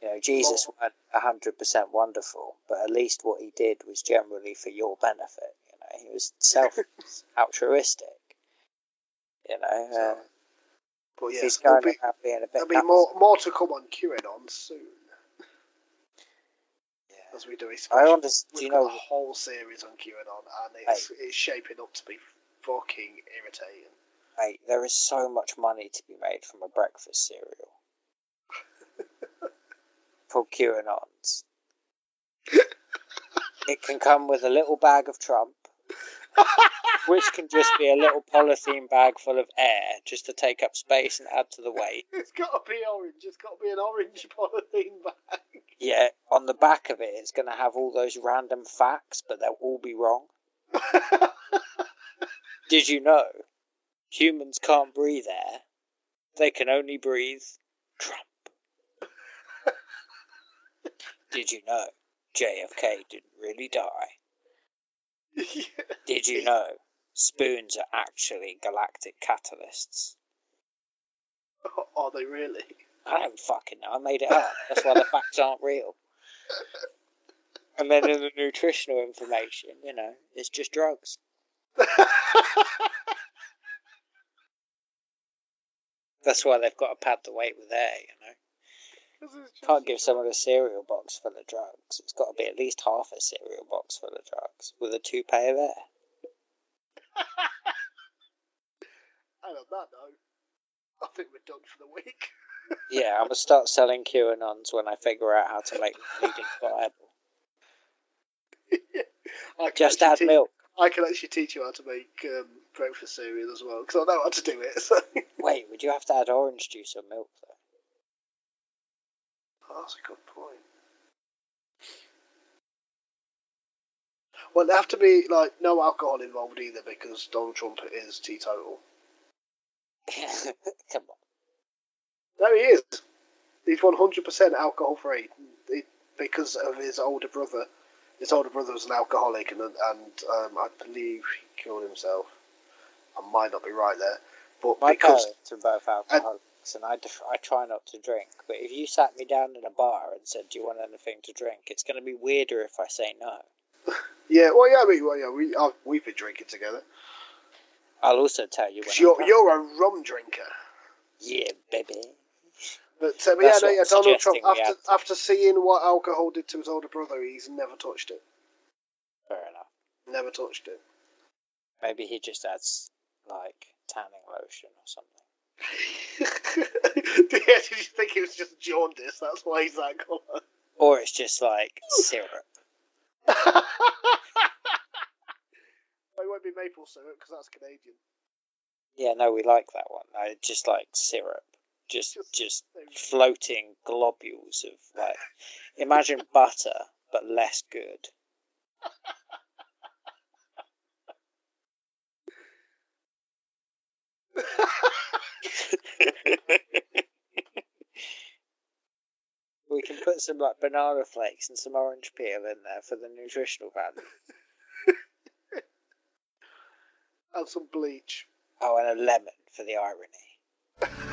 You know, Jesus well, wasn't one hundred percent wonderful, but at least what he did was generally for your benefit. You know, he was self-altruistic. You know, uh, but yes, he's going to be, be a bit. There'll be more, more to come on QAnon soon. As we do, I understand. We've you got know, a whole series on QAnon, and it's, hey, it's shaping up to be fucking irritating. Hey, there is so much money to be made from a breakfast cereal for QAnons. It can come with a little bag of Trump, which can just be a little polythene bag full of air, just to take up space and add to the weight. It's got to be orange. It's got to be an orange polythene bag. Yeah, on the back of it, it's going to have all those random facts, but they'll all be wrong. Did you know humans can't breathe air? They can only breathe Trump. Did you know J F K didn't really die? Did you know spoons are actually galactic catalysts? Are they really? I don't fucking know. I made it up. That's why the facts aren't real. And then in the nutritional information, you know, it's just drugs. That's why they've got to pad the weight with air, you know. Can't give someone a cereal box full of drugs. It's got to be at least half a cereal box full of drugs with a toupee of air. And on that note, I think we're done for the week. Yeah, I'm going to start selling QAnons when I figure out how to make them vegan viable. Yeah, I just add te- milk. I can actually teach you how to make um, breakfast cereal as well, because I know how to do it. So. Wait, would you have to add orange juice or milk, though? Oh, that's a good point. Well, there have to be, like, no alcohol involved either, because Donald Trump is teetotal. Come on. No, he is. He's one hundred percent alcohol-free because of his older brother. His older brother was an alcoholic, and and um, I believe he killed himself. I might not be right there, but my because, parents are both alcoholics, and, and I, def- I try not to drink. But if you sat me down in a bar and said, "Do you want anything to drink?" it's going to be weirder if I say no. Yeah, well, yeah, I mean, well, yeah, we I've, we've been drinking together. I'll also tell you when you're I'm you're a rum drinker. Yeah, baby. But, um, yeah, no, yeah, Donald Trump, after after seeing what alcohol did to his older brother, he's never touched it. Fair enough. Never touched it. Maybe he just adds, like, tanning lotion or something. Yeah, did you think it was just jaundice? That's why he's that colour. Or it's just, like, syrup. Well, it won't be maple syrup, because that's Canadian. Yeah, no, we like that one. I just like syrup. Just, just, just floating globules of, like, imagine butter, but less good. We can put some, like, banana flakes and some orange peel in there for the nutritional value. And some bleach. Oh, and a lemon for the irony.